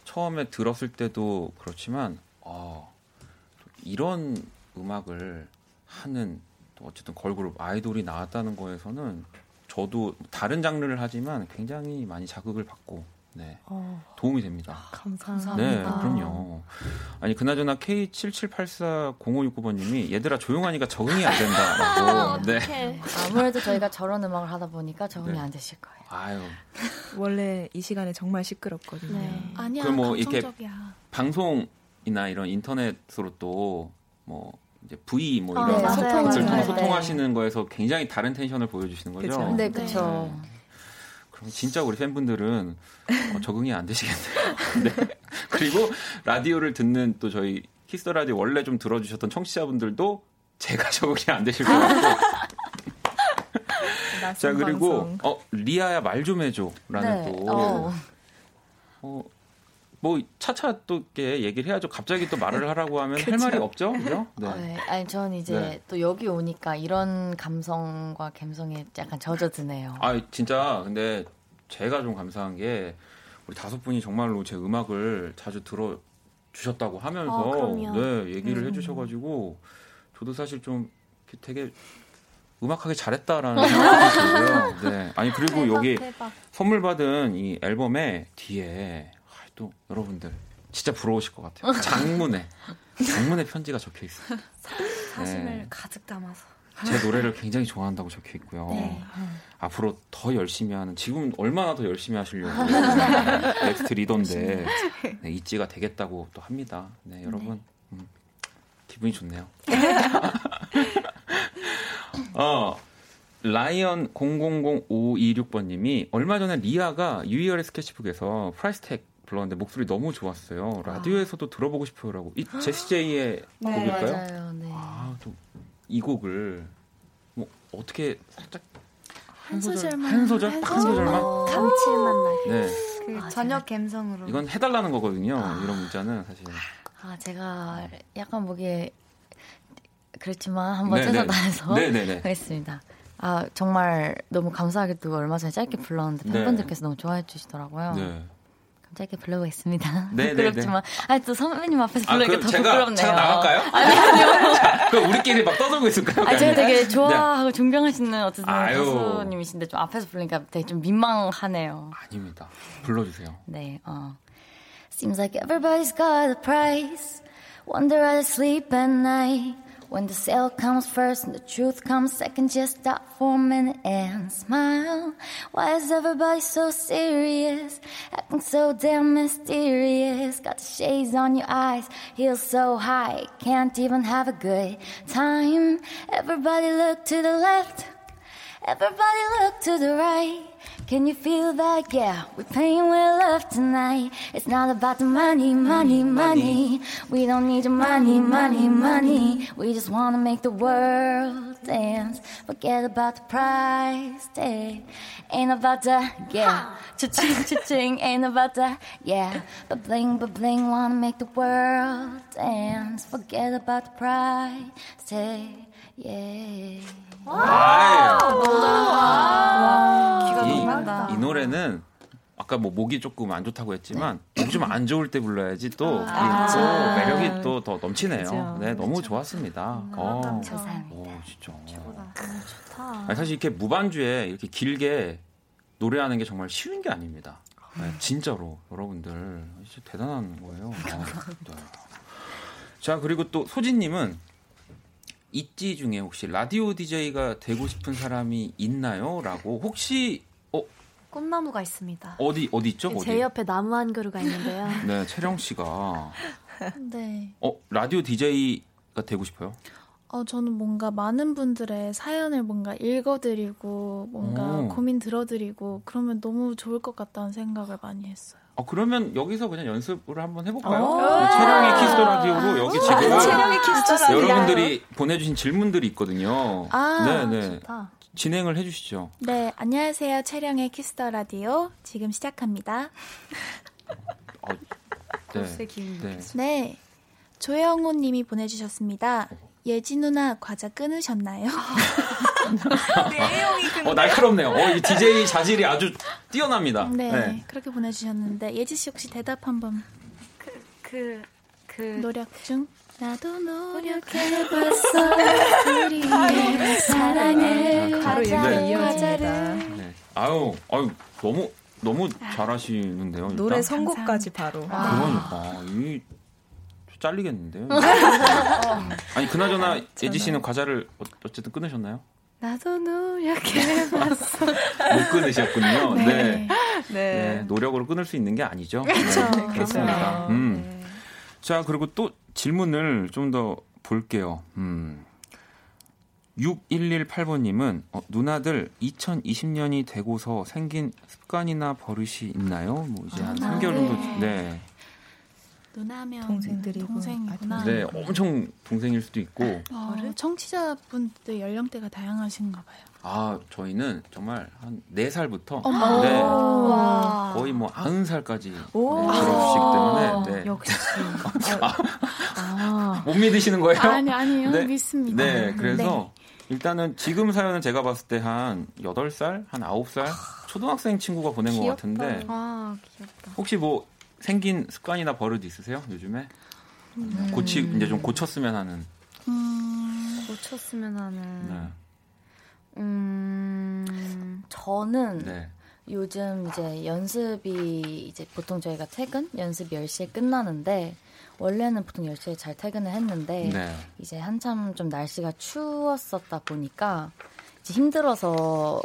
처음에 들었을 때도 그렇지만 어, 이런 음악을 하는 또 어쨌든 걸그룹 아이돌이 나왔다는 거에서는 저도 다른 장르를 하지만 굉장히 많이 자극을 받고 네, 어... 도움이 됩니다. 감사합니다. 네, 그럼요. 아니, 그나저나 케이 칠칠팔사공오육구 번님이 얘들아 조용하니까 적응이 안 된다라고. 네. 아무래도 저희가 저런 음악을 하다 보니까 적응이 네. 안 되실 거예요. 아유. 원래 이 시간에 정말 시끄럽거든요. 네. 아니야, 뭐 감성적이야. 이렇게 방송이나 이런 인터넷으로 또 뭐 이제 V 뭐 이런 아, 네. 것들 통해서 소통하시는 네. 거에서 굉장히 다른 텐션을 보여주시는 거죠. 그쵸? 네, 그렇죠. 네. 진짜 우리 팬분들은 어, 적응이 안 되시겠네요. 네. 그리고 라디오를 듣는 또 저희 키스더 라디오 원래 좀 들어주셨던 청취자분들도 제가 적응이 안 되실 것 같고. 자, 그리고 어, 리아야 말 좀 해줘라는 네. 또. 어. 어, 뭐 차차 또 이렇게 얘기를 해야죠. 갑자기 또 말을 하라고 하면 할 말이 없죠, 그죠? 네. 어, 네. 아니, 전 이제 네. 또 여기 오니까 이런 감성과 감성에 약간 젖어드네요. 아, 진짜 근데 제가 좀 감사한 게 우리 다섯 분이 정말로 제 음악을 자주 들어 주셨다고 하면서 어, 네 얘기를 음. 해주셔가지고 저도 사실 좀 되게 음악하기 잘했다라는 생각이 들고요. 네. 아니, 그리고 대박, 여기 대박. 선물 받은 이 앨범의 뒤에. 또 여러분들 진짜 부러우실 것 같아요. 장문에 장문의 편지가 적혀 있어요. 사심을 네. 가득 담아서 제 노래를 굉장히 좋아한다고 적혀 있고요. 네. 앞으로 더 열심히 하는 지금 얼마나 더 열심히 하시려고 넥스트 리더인데 네, 있지가 되겠다고 또 합니다. 네, 여러분 네. 음, 기분이 좋네요. 어. 라이언 공공공오이육 번님이 얼마 전에 리아가 유희열의 스케치북에서 프라이스 태그 불렀는데 목소리 너무 좋았어요. 라디오에서도 아. 들어보고 싶어요라고. 이 제시제이의 네, 곡일까요? 맞아요. 네. 아, 또 이 곡을 뭐 어떻게 살짝 한, 한 소절만 한 소절 한, 한 소절만 감칠맛 나게. 네. 그 아, 저녁 감성으로. 이건 해달라는 거거든요. 아. 이런 문자는 사실. 아, 제가 약간 목에 그렇지만 한번 찾아다녀서 하겠습니다. 아, 정말 너무 감사하게도 얼마 전에 짧게 불렀는데 팬분들께서 네. 너무 좋아해 주시더라고요. 네. 짧게 불러보겠습니다. 네, 부끄럽지만. 아, 또 선배님 앞에서 부르니까 아, 더 제가, 부끄럽네요. 제가 나갈까요? 아니, 아니요. 그럼 우리끼리 막 떠들고 있을까요? 아, 제가 되게 좋아하고 네. 존경하시는 어쨌든 가수님이신데 좀 앞에서 부르니까 되게 좀 민망하네요. 아닙니다. 불러주세요. 네, 어. Seems like everybody's got a price. Wonder I sleep at night. When the sale comes first and the truth comes second, just stop for a minute and smile. Why is everybody so serious? Acting so damn mysterious. Got the shades on your eyes, heels so high, can't even have a good time. Everybody look to the left, everybody look to the right. Can you feel that? Yeah, we're paying with love tonight. It's not about the money, money, money, money. We don't need the money, money, money, money. We just want to make the world dance. Forget about the price tag. Ain't about the, yeah, cha-ching, cha-ching. Ain't about the, yeah, ba-bling, ba-bling. Want to make the world dance. Forget about the price tag. Yeah. 와, 기가 이, 이 노래는 아까 뭐 목이 조금 안 좋다고 했지만 네. 목 좀 안 좋을 때 불러야지 또, 아~ 또 아~ 매력이 또 더 넘치네요. 그렇죠. 네, 너무 그렇죠. 좋았습니다. 어, 감사합니다. 오, 진짜. 최고다. 아, 좋다. 사실 이렇게 무반주에 이렇게 길게 노래하는 게 정말 쉬운 게 아닙니다. 네, 진짜로 여러분들 진짜 대단한 거예요. 아, 자, 그리고 또 소진님은. 있지 중에 혹시 라디오 디제이가 되고 싶은 사람이 있나요? 라고 혹시 어 꽃나무가 있습니다. 어디 어디 있죠? 제 어디? 옆에 나무 한 그루가 있는데요. 네, 채령 씨가 네. 어 라디오 디제이가 되고 싶어요? 어 저는 뭔가 많은 분들의 사연을 뭔가 읽어드리고 뭔가 오. 고민 들어드리고 그러면 너무 좋을 것 같다는 생각을 많이 했어요. 어, 그러면 여기서 그냥 연습을 한번 해볼까요? 채령의 키스터 라디오로 여기 지금 아, 여러분들이 보내주신 질문들이 있거든요. 아, 네네. 좋다. 진행을 해주시죠. 네, 안녕하세요. 채령의 키스터 라디오 지금 시작합니다. 어, 네. 네. 네, 조영호님이 보내주셨습니다. 예지 누나 과자 끊으셨나요? 내용이 근데 어, 날카롭네요. 어, 이 디제이 자질이 아주 뛰어납니다. 네, 네. 그렇게 보내주셨는데 예지 씨 혹시 대답 한번. 그, 그, 그 노력 중. 나도 노력해봤어. 우리의 사랑의 과자를 과자를. 네. 아유, 아유 너무 너무 잘하시는데요. 일단. 노래 선곡까지 바로. 아. 그러니까 이. 잘리겠는데요. 아니 그나저나 아, 예지 씨는 과자를 어쨌든 끊으셨나요? 나도 노력해봤어. 못 끊으셨군요. 네. 네. 네. 네. 노력으로 끊을 수 있는 게 아니죠. 네. 그렇습니다. 음. 네. 자 그리고 또 질문을 좀 더 볼게요. 음. 육일일팔번님은 어, 누나들 이천이십년이 되고서 생긴 습관이나 버릇이 있나요? 뭐 이제 아, 한 삼 개월 정도. 네. 네. 누나면 동생들이고 동생이구나. 네, 엄청 동생일 수도 있고. 어, 청취자분들 연령대가 다양하신가 봐요. 아, 저희는 정말 한 네 살부터 네, 거의 뭐 아흔 살까지 들어주시기 때문에. 네. 역시. 아, 아. 못 믿으시는 거예요? 아니, 아니요. 네, 믿습니다. 네, 그래서 네. 일단은 지금 사연은 제가 봤을 때 한 여덟 살, 한 아홉 살 초등학생 친구가 보낸 귀엽다. 것 같은데. 아, 귀엽다. 혹시 뭐 생긴 습관이나 버릇 있으세요? 요즘에? 음. 고치 이제 좀 고쳤으면 하는. 음, 고쳤으면 하는. 네. 음, 저는 네. 요즘 이제 연습이 이제 보통 저희가 퇴근 연습이 열 시에 끝나는데 원래는 보통 열 시에 잘 퇴근을 했는데 네. 이제 한참 좀 날씨가 추웠었다 보니까 이제 힘들어서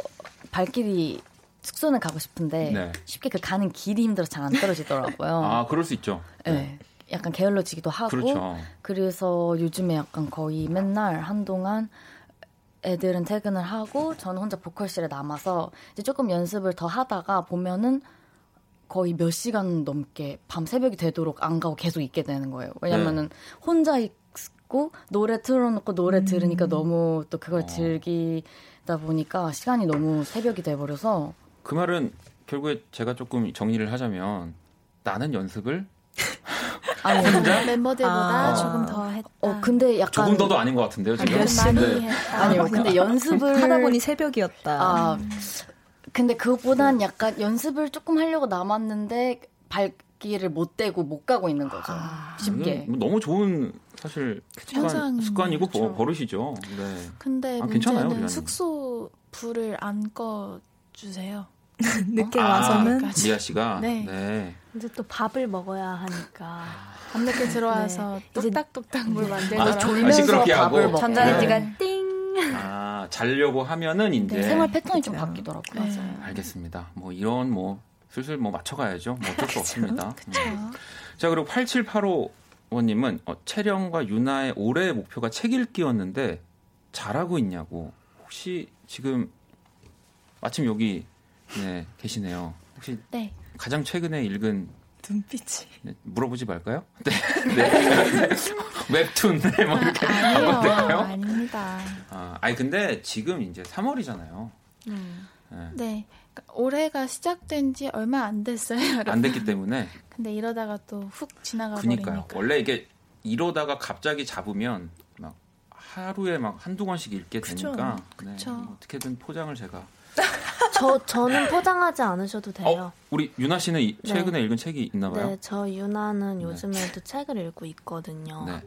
발길이 숙소는 가고 싶은데 네. 쉽게 그 가는 길이 힘들어서 잘 안 떨어지더라고요. 아, 그럴 수 있죠. 네. 네. 약간 게을러지기도 하고. 그렇죠. 그래서 요즘에 약간 거의 맨날 한동안 애들은 퇴근을 하고 저는 혼자 보컬실에 남아서 이제 조금 연습을 더 하다가 보면은 거의 몇 시간 넘게 밤 새벽이 되도록 안 가고 계속 있게 되는 거예요. 왜냐면은 네. 혼자 있고 노래 틀어놓고 노래 음. 들으니까 너무 또 그걸 어. 즐기다 보니까 시간이 너무 새벽이 돼버려서 그 말은 결국에 제가 조금 정리를 하자면 나는 연습을 아니, 혼자 멤버들보다 아, 조금 더 했다. 어 근데 약간 조금 더도 아닌 것 같은데요 지금. 열심히 네. 했다. 아니요 근데 연습을 하다 보니 새벽이었다. 아 근데 그것보단 약간 연습을 조금 하려고 남았는데 발길을 못 대고 못 가고 있는 거죠. 아, 쉽게. 너무 좋은 사실 습관, 습관이고 그렇죠. 버릇이죠. 네. 근데 아, 문제는 숙소 불을 안 꺼주세요. 늦게 어? 와서는 아, 미아 씨가 네. 네. 이제 또 밥을 먹어야 하니까 밤늦게 들어와서 네. 똑딱똑딱 물 만들더라고요. 졸면서 밥을 먹고 전자레인지가 네. 띵. 아 자려고 하면은 이제 네. 생활 패턴이 그렇죠. 좀 바뀌더라고요. 네. 맞아요. 알겠습니다. 뭐 이런 뭐 슬슬 뭐 맞춰가야죠. 뭐 어쩔 수 없습니다. 그쵸? 음. 자 그리고 팔칠팔오원님은 어, 채령과 유나의 올해의 목표가 책 읽기였는데 잘하고 있냐고. 혹시 지금 마침 여기. 네 계시네요. 혹시 네. 가장 최근에 읽은 눈빛이 네, 물어보지 말까요? 네, 네. 웹툰 네, 뭐 이렇게 한번 아, 될까요? 아닙니다. 아, 아니 근데 지금 이제 삼월이잖아요. 음. 네. 네, 그러니까 올해가 시작된 지 얼마 안 됐어요. 여러분. 안 됐기 때문에. 근데 이러다가 또 훅 지나가 그러니까요. 버리니까. 원래 이게 이러다가 갑자기 잡으면 막 하루에 막 한두 권씩 읽게 그쵸. 되니까 네, 어떻게든 포장을 제가. 저 저는 포장하지 않으셔도 돼요. 어, 우리 유나 씨는 이, 최근에 네. 읽은 책이 있나봐요. 네, 저 유나는 요즘에도 네. 책을 읽고 있거든요. 네.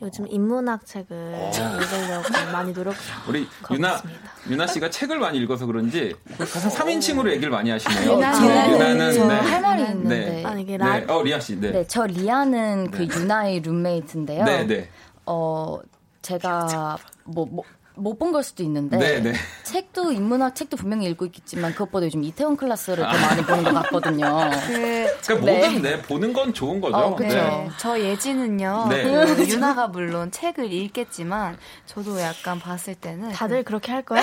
요즘 인문학 책을 어. 읽으려고 많이 노력. 우리 유나 있습니다. 유나 씨가 책을 많이 읽어서 그런지 가장 삼인칭으로 얘기를 많이 하시네요. 유나, 저, 유나는 저 네. 할 말이 있는데. 네. 아, 이게 라... 네. 어 리아 씨. 네. 네, 저 리아는 그 네. 유나의 룸메이트인데요. 네, 네. 어 제가 뭐 뭐. 못 본 걸 수도 있는데 네네. 책도 인문학 책도 분명히 읽고 있겠지만 그것보다 요즘 이태원 클라스를 더 아. 많이 보는 것 같거든요. 그, 그러니까 네. 뭐든 네, 보는 건 좋은 거죠. 어, 그렇죠. 네. 저 예지는요. 네. 그, 유나가 물론 책을 읽겠지만 저도 약간 봤을 때는 다들 그렇게 할 거야?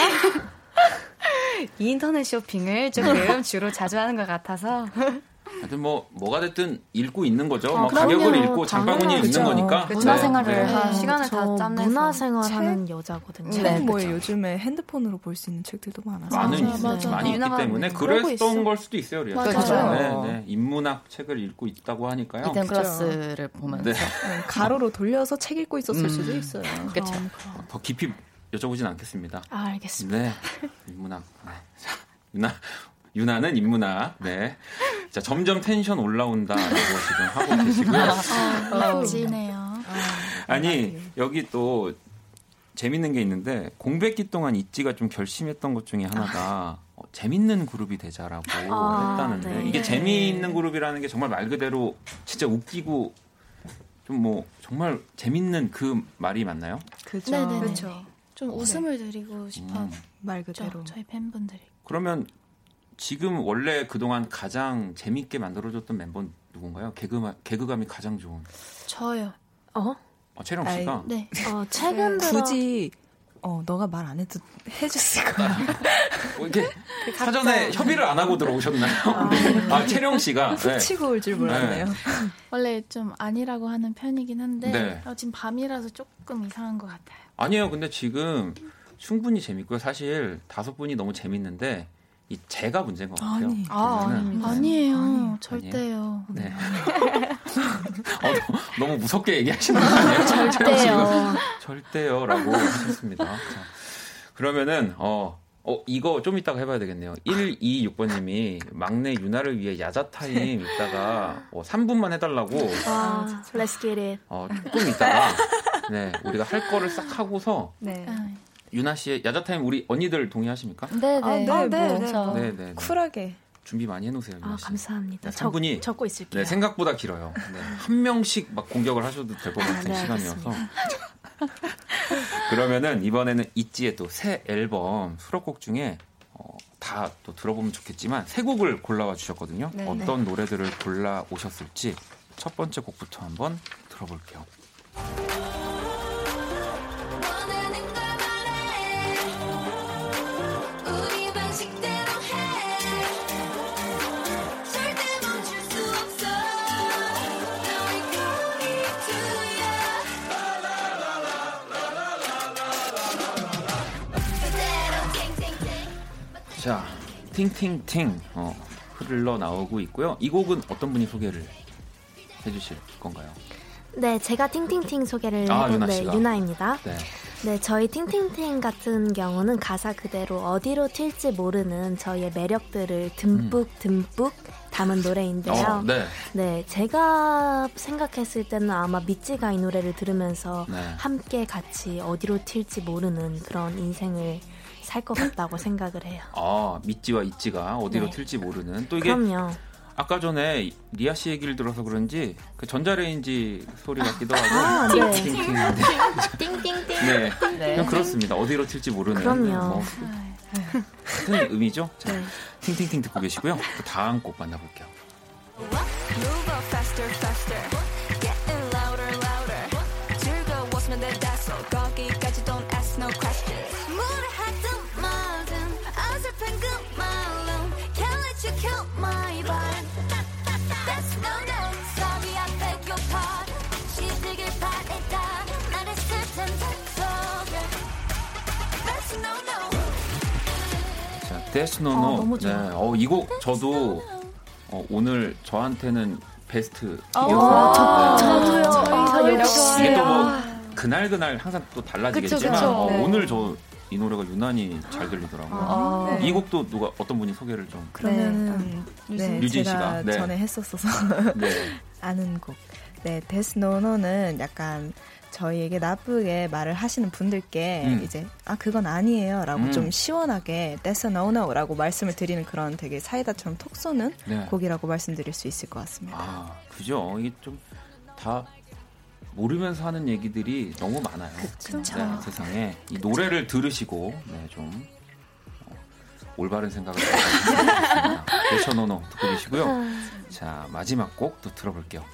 이 인터넷 쇼핑을 조금 주로 자주 하는 것 같아서 하여튼 뭐 뭐가 됐든 읽고 있는 거죠. 아, 뭐 가격을 읽고 장바구니 읽는 거니까 문화생활을 네. 네. 시간을 다 짬내서 문화생활하는 여자거든요. 책은 뭐에 요즘에 핸드폰으로 볼 수 있는 책들도 많아서 많은 맞아, 맞아. 많이 네. 있기 때문에 그랬던 걸 수도 있어요. 리아 네, 네. 인문학 책을 읽고 있다고 하니까요. 이태원 클라스를 보면서 네. 가로로 돌려서 책 읽고 있었을 음. 수도 있어요. 그렇죠. 더 깊이 여쭤보진 않겠습니다. 아, 알겠습니다. 네. 인문학. 유나. 유나는 인문학. 네. 자, 점점 텐션 올라온다라고 지금 하고 계시고요. 멋지네요. 아, 아, 아니, 여기 또 재밌는 게 있는데 공백기 동안 있지가 좀 결심했던 것 중에 하나가 어, 재밌는 그룹이 되자라고 아, 했다는데 네. 이게 재미있는 그룹이라는 게 정말 말 그대로 진짜 웃기고 좀 뭐 정말 재밌는 그 말이 맞나요? 그죠. 네네네. 그렇죠. 좀 웃음을 네. 드리고 싶어. 음. 말 그대로. 저희 팬분들이. 그러면 지금 원래 그동안 가장 재밌게 만들어줬던 멤버는 누군가요? 개그마, 개그감이 가장 좋은. 저요. 어? 어 채령 씨가? 아이, 네. 어, 최근 들어... 굳이 어, 너가 말 안 해도 해줬을 거야. 뭐 이렇게 사전에 협의를 안 하고 들어오셨나요? 아, 네. 아 채령 씨가. 네. 치고 올 줄 몰랐네요. 네. 원래 좀 아니라고 하는 편이긴 한데 네. 어, 지금 밤이라서 조금 이상한 것 같아요. 아니에요. 근데 지금 충분히 재밌고요. 사실 다섯 분이 너무 재밌는데 이 제가 문제인 것 같아요. 아니, 아, 아닙니다. 아니에요. 아니에요. 절대요. 네. 어, 너무 무섭게 얘기하시는 거 아니에요? 절대요. 절대요라고 하셨습니다. 자, 그러면은 어, 어 이거 좀 이따가 해봐야 되겠네요. 일이육번님이 막내 유나를 위해 야자타임 이따가 어, 삼 분만 해달라고. 와, let's get it. 어, 조금 이따가 네, 우리가 할 거를 싹 하고서 네. 유나 씨의 야자타임 우리 언니들 동의하십니까? 네네. 아, 네, 아, 네, 뭐. 네, 네. 쿨하게. 준비 많이 해놓으세요, 유나 씨. 아, 감사합니다. 네, 삼 분이 적, 적고 있을게요. 네, 생각보다 길어요. 네, 한 명씩 막 공격을 하셔도 될 것 같은 아, 네, 시간이어서. 그러면은 이번에는 있지의 또 새 앨범 수록곡 중에 어, 다 또 들어보면 좋겠지만 세 곡을 골라와 주셨거든요. 네, 어떤 네. 노래들을 골라 오셨을지 첫 번째 곡부터 한번 들어볼게요. 자, 팅팅팅 어, 흘러 나오고 있고요. 이 곡은 어떤 분이 소개를 해주실 건가요? 네, 제가 팅팅팅 소개를 아, 해볼 네, 유나입니다. 네. 네, 저희 팅팅팅 같은 경우는 가사 그대로 어디로 튈지 모르는 저희의 매력들을 듬뿍 듬뿍 담은 노래인데요. 어, 네. 네, 제가 생각했을 때는 아마 미찌가 이 노래를 들으면서 네. 함께 같이 어디로 튈지 모르는 그런 인생을 살 것 같다고 생각을 해요. 아, 미찌와 이찌가 어디로 네. 튈지 모르는. 또 이게 그럼요. 아까 전에 리아 씨 얘기를 들어서 그런지 그 전자레인지 소리 같기도 하고 아, 네. 띵띵띵 띵띵띵 네. 네. 그냥 그렇습니다. 어디로 튈지 모르는 그럼요. 뭐. 같은 의미죠? 자, 네. 팅팅팅 듣고 계시고요. 그 다음 곡 만나볼게요. Des No No. 아, 너무 좋아. 네. 어, 이 곡 저도 어, 오늘 저한테는 베스트. 아, 저, 저도요. 저희 역시. 이게 또 뭐 그날 그날 항상 또 달라지겠지만 그쵸, 그쵸. 어, 네. 오늘 저 이 노래가 유난히 잘 들리더라고요. 아, 네. 이 곡도 누가 어떤 분이 소개를 좀. 그러면 네. 류진 씨가 네. 전에 했었어서 네. 아는 곡. 네, Des No No는 약간. 저희에게 나쁘게 말을 하시는 분들께 음. 이제 아 그건 아니에요 라고 음. 좀 시원하게 That's a no-no 라고 말씀을 드리는 그런 되게 사이다처럼 톡 쏘는 네. 곡이라고 말씀드릴 수 있을 것 같습니다. 아 그죠. 이게 좀 다 모르면서 하는 얘기들이 너무 많아요. 그쵸. 네, 세상에 이 노래를 들으시고 네, 좀 올바른 생각을 하겠습니다. That's a no-no 듣고 계시고요. 자 마지막 곡 또 들어볼게요.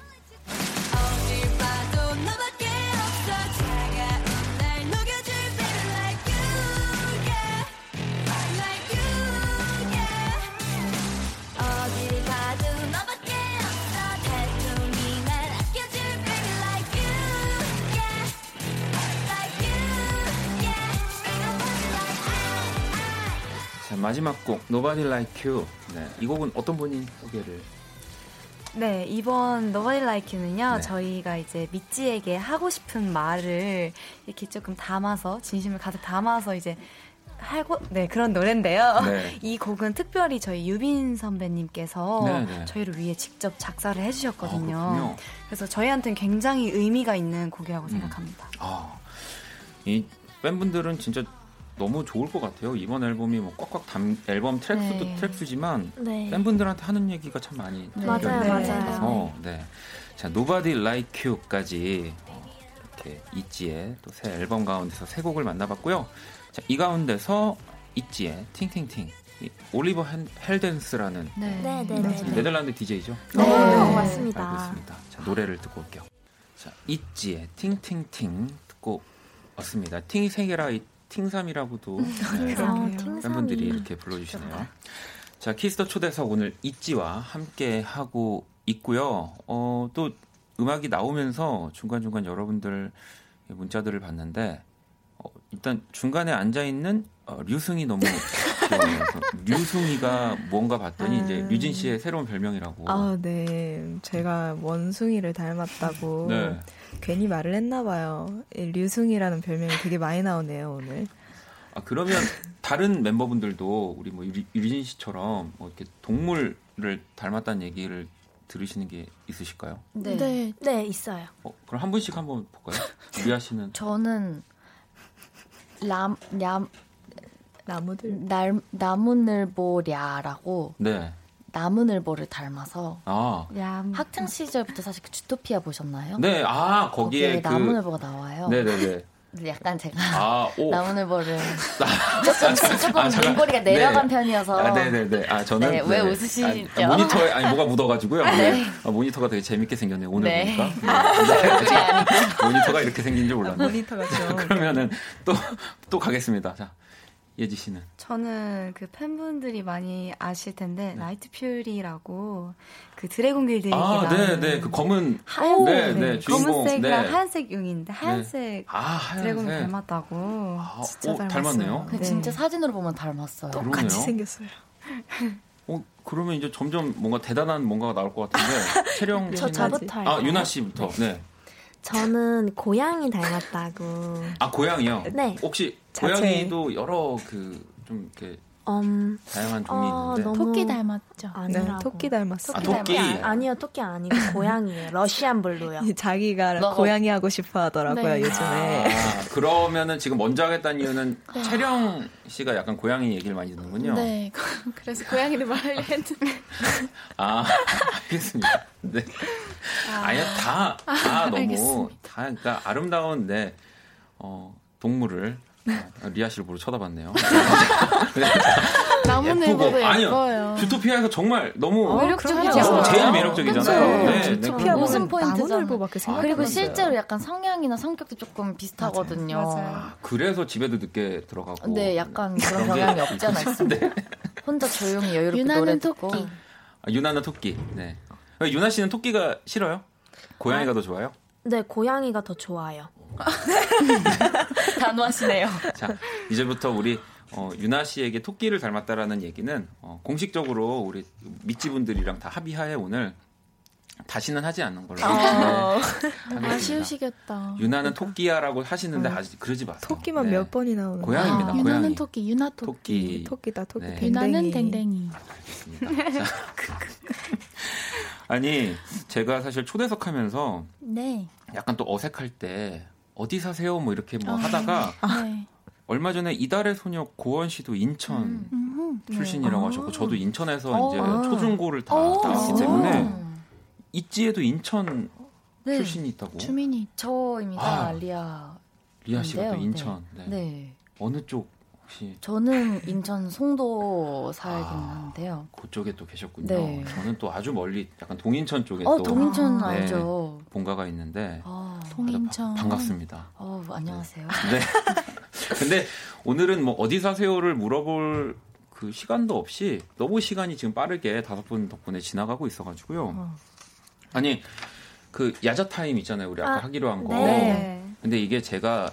마지막 곡 Nobody Like You. 네, 이 곡은 어떤 분이 소개를? 네, 이번 Nobody Like You는요. 네. 저희가 이제 미찌에게 하고 싶은 말을 이렇게 조금 담아서 진심을 가득 담아서 이제 하고 네 그런 노래인데요. 네. 이 곡은 특별히 저희 유빈 선배님께서 네, 네. 저희를 위해 직접 작사를 해주셨거든요. 아, 그래서 저희한테는 굉장히 의미가 있는 곡이라고 음. 생각합니다. 아, 이 팬분들은 진짜. 너무 좋을 것 같아요. 이번 앨범이 뭐 꽉꽉 담 앨범 트랙수도 네. 트랙수지만 네. 팬분들한테 하는 얘기가 참 많이 네. 맞아요, 맞아요. 네, 자 Nobody Like You까지 이렇게 있지의 또 새 앨범 가운데서 세 곡을 만나봤고요. 자, 이 가운데서 있지의 팅팅팅 올리버 헬덴스라는 네. 네, 네, 네, 네. 네덜란드 디제이죠. 네, 네. 맞습니다. 알겠습니다. 자 노래를 듣고 올게요. 자 있지의 팅팅팅 듣고 왔습니다. 팅이 세 개라. 팅삼이라고도 네, 팬분들이 이렇게 불러주시네요. 자, 키스더 초대석 오늘 있지와 함께 하고 있고요. 어, 또 음악이 나오면서 중간중간 여러분들 문자들을 봤는데 어, 일단 중간에 앉아있는 어, 류승이 너무 귀여워서 류승이가 뭔가 봤더니 아... 이제 류진 씨의 새로운 별명이라고. 아, 네. 제가 원숭이를 닮았다고. 네. 괜히 말을 했나 봐요. 류승이라는 별명이 되게 많이 나오네요 오늘. 아 그러면 다른 멤버분들도 우리 뭐 유진 씨처럼 뭐 이렇게 동물을 닮았다는 얘기를 들으시는 게 있으실까요? 네, 네, 네 있어요. 어, 그럼 한 분씩 한번 볼까요? 리아 씨는? 저는 람, 람, 나무들 날 나무늘보랴라고. 네. 나무늘보를 닮아서 아. 학창 시절부터 사실 그 주토피아 보셨나요? 네, 아 거기에, 거기에 그... 나무늘보가 나와요. 네네네. 약간 제가 아, 나무늘보를 조금 조금 눈꼬리가 아, 내려간 네. 편이어서. 아, 네네네. 아 저는 네, 왜 웃으시죠? 아, 모니터에 아니 뭐가 묻어가지고요. 네. 아, 모니터가 되게 재밌게 생겼네요 오늘 네. 보니까. 네. 네. 모니터가 이렇게 생긴 줄 몰랐네. 아, 모니터가 좀. 그러면은 또 또 가겠습니다. 자. 예지 씨는? 저는 그 팬분들이 많이 아실 텐데 네. 나이트 퓨리라고 그 드래곤길드 아, 네네 네. 그 검은 하얀 네, 네. 네. 검은색이랑 네. 하얀색 용인데 하얀색 네. 아, 드래곤 닮았다고 아, 진짜 오, 닮았네요. 네. 진짜 사진으로 보면 닮았어요. 똑같이 생겼어요. 어 그러면 이제 점점 뭔가 대단한 뭔가가 나올 것 같은데 채령 저 저부터 아 유나 씨부터 네. 네. 저는 고양이 닮았다고. 아 고양이요? 네. 혹시 자체. 고양이도 여러 그 좀 이렇게 음, 다양한 종이 어, 있는데 토끼 닮았죠? 아니라고. 네, 토끼 닮았어. 토끼, 아, 토끼. 닮았... 아니요, 토끼 아니고 고양이에요. 러시안 블루요. 자기가 러... 고양이 하고 싶어 하더라고요. 네. 요즘에. 아, 그러면은 지금 먼저 하겠다는 이유는 네. 채령 씨가 약간 고양이 얘기를 많이 듣는군요. 네, 그래서 고양이를 말하려 했는데. 아, 알겠습니다. 네. 아... 아니요, 다, 다 아, 너무 알겠습니다. 다 그러니까 아름다운데 어, 동물을. 리아 씨를 보러 쳐다봤네요. 남은 애보다 예뻐요. 주토피아에서 정말 너무 어, 매력적이죠. 제일 매력적이잖아요. 네, 주토피아 웃음 포인트잖아요. 아, 그리고 실제로 약간 성향이나 성격도 조금 비슷하거든요. 맞아요. 맞아요. 아, 그래서 집에도 늦게 들어가고. 네, 약간 그런 경향이 없지 않아 있습니다. 혼자 조용히 여유롭게 노래 듣고. 아, 유나는 토끼. 네. 유나 씨는 토끼가 싫어요? 고양이가 아, 더 좋아요? 네, 고양이가 더 좋아요. 단호하시네요. 자, 이제부터 우리 어, 유나 씨에게 토끼를 닮았다라는 얘기는 어, 공식적으로 우리 미찌분들이랑 다 합의하에 오늘 다시는 하지 않는 걸로. 아, 네, 아쉬우시겠다. 유나는 토끼야라고 하시는데 어. 아직 그러지 마세요. 토끼만 네. 몇 번이 나오는 고양이입니다. 아, 고양이. 유나는 토끼, 유나 토끼. 토끼. 토끼다, 토끼. 네. 유나는 댕댕이. 알겠습니다. 자, 아니, 제가 사실 초대석 하면서 네. 약간 또 어색할 때 어디 사세요? 뭐 이렇게 뭐 아, 하다가 네. 얼마 전에 이달의 소녀 고원 씨도 인천 음, 출신이라고 네. 하셨고 저도 인천에서 오, 이제 아. 초중고를 다 나왔기 때문에 있지에도 인천 네. 출신이 있다고. 주민이 저입니다. 아, 리아. 리아 씨가 또 인천. 네. 네. 네. 어느 쪽 혹시? 저는 인천 송도 살긴 하는데요. 아, 그쪽에 또 계셨군요. 네. 저는 또 아주 멀리 약간 동인천 쪽에 어, 또 동인천 아, 네. 알죠. 본가가 있는데. 아. 동인천. 반갑습니다. 어, 안녕하세요. 네. 근데 오늘은 뭐 어디 사세요를 물어볼 그 시간도 없이 너무 시간이 지금 빠르게 다섯 분 덕분에 지나가고 있어가지고요. 어. 아니, 그 야자타임 있잖아요. 우리 아까 아, 하기로 한 거. 네. 근데 이게 제가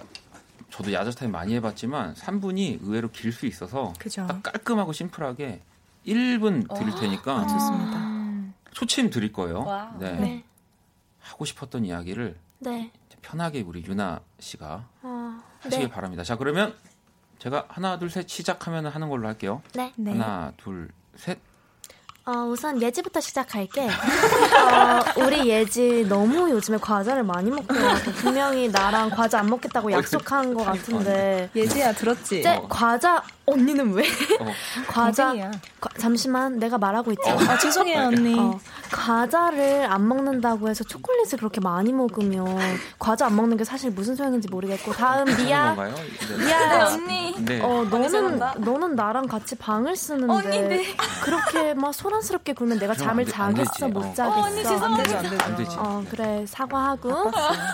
저도 야자타임 많이 해봤지만 삼 분이 의외로 길 수 있어서 그죠. 딱 깔끔하고 심플하게 일 분 드릴 와, 테니까. 아, 좋습니다. 초침 드릴 거예요. 와, 네. 네. 하고 싶었던 이야기를 네. 편하게 우리 유나 씨가 어, 하시길 네. 바랍니다. 자, 그러면 제가 하나, 둘, 셋 시작하면 하는 걸로 할게요. 네. 네. 하나, 둘, 셋. 어, 우선 예지부터 시작할게. 어, 우리 예지 너무 요즘에 과자를 많이 먹고 분명히 나랑 과자 안 먹겠다고 약속한 것 같은데. 예지야, 들었지? 제, 어. 과자 언니는 왜? 어. 과자 과, 잠시만 내가 말하고 있지. 어. 아, 죄송해요 언니. 어, 과자를 안 먹는다고 해서 초콜릿을 그렇게 많이 먹으면 과자 안 먹는 게 사실 무슨 소용인지 모르겠고. 다음 미야. 미야 언니. 네. 어, 너는 너는 나랑 같이 방을 쓰는데 언니, 네. 그렇게 막 소란 스럽게 굴면 내가 잠을 자겠어 되지. 못 자겠어. 어, 언니, 안 되지 안 되지. 안 되지. 어, 그래 사과하고.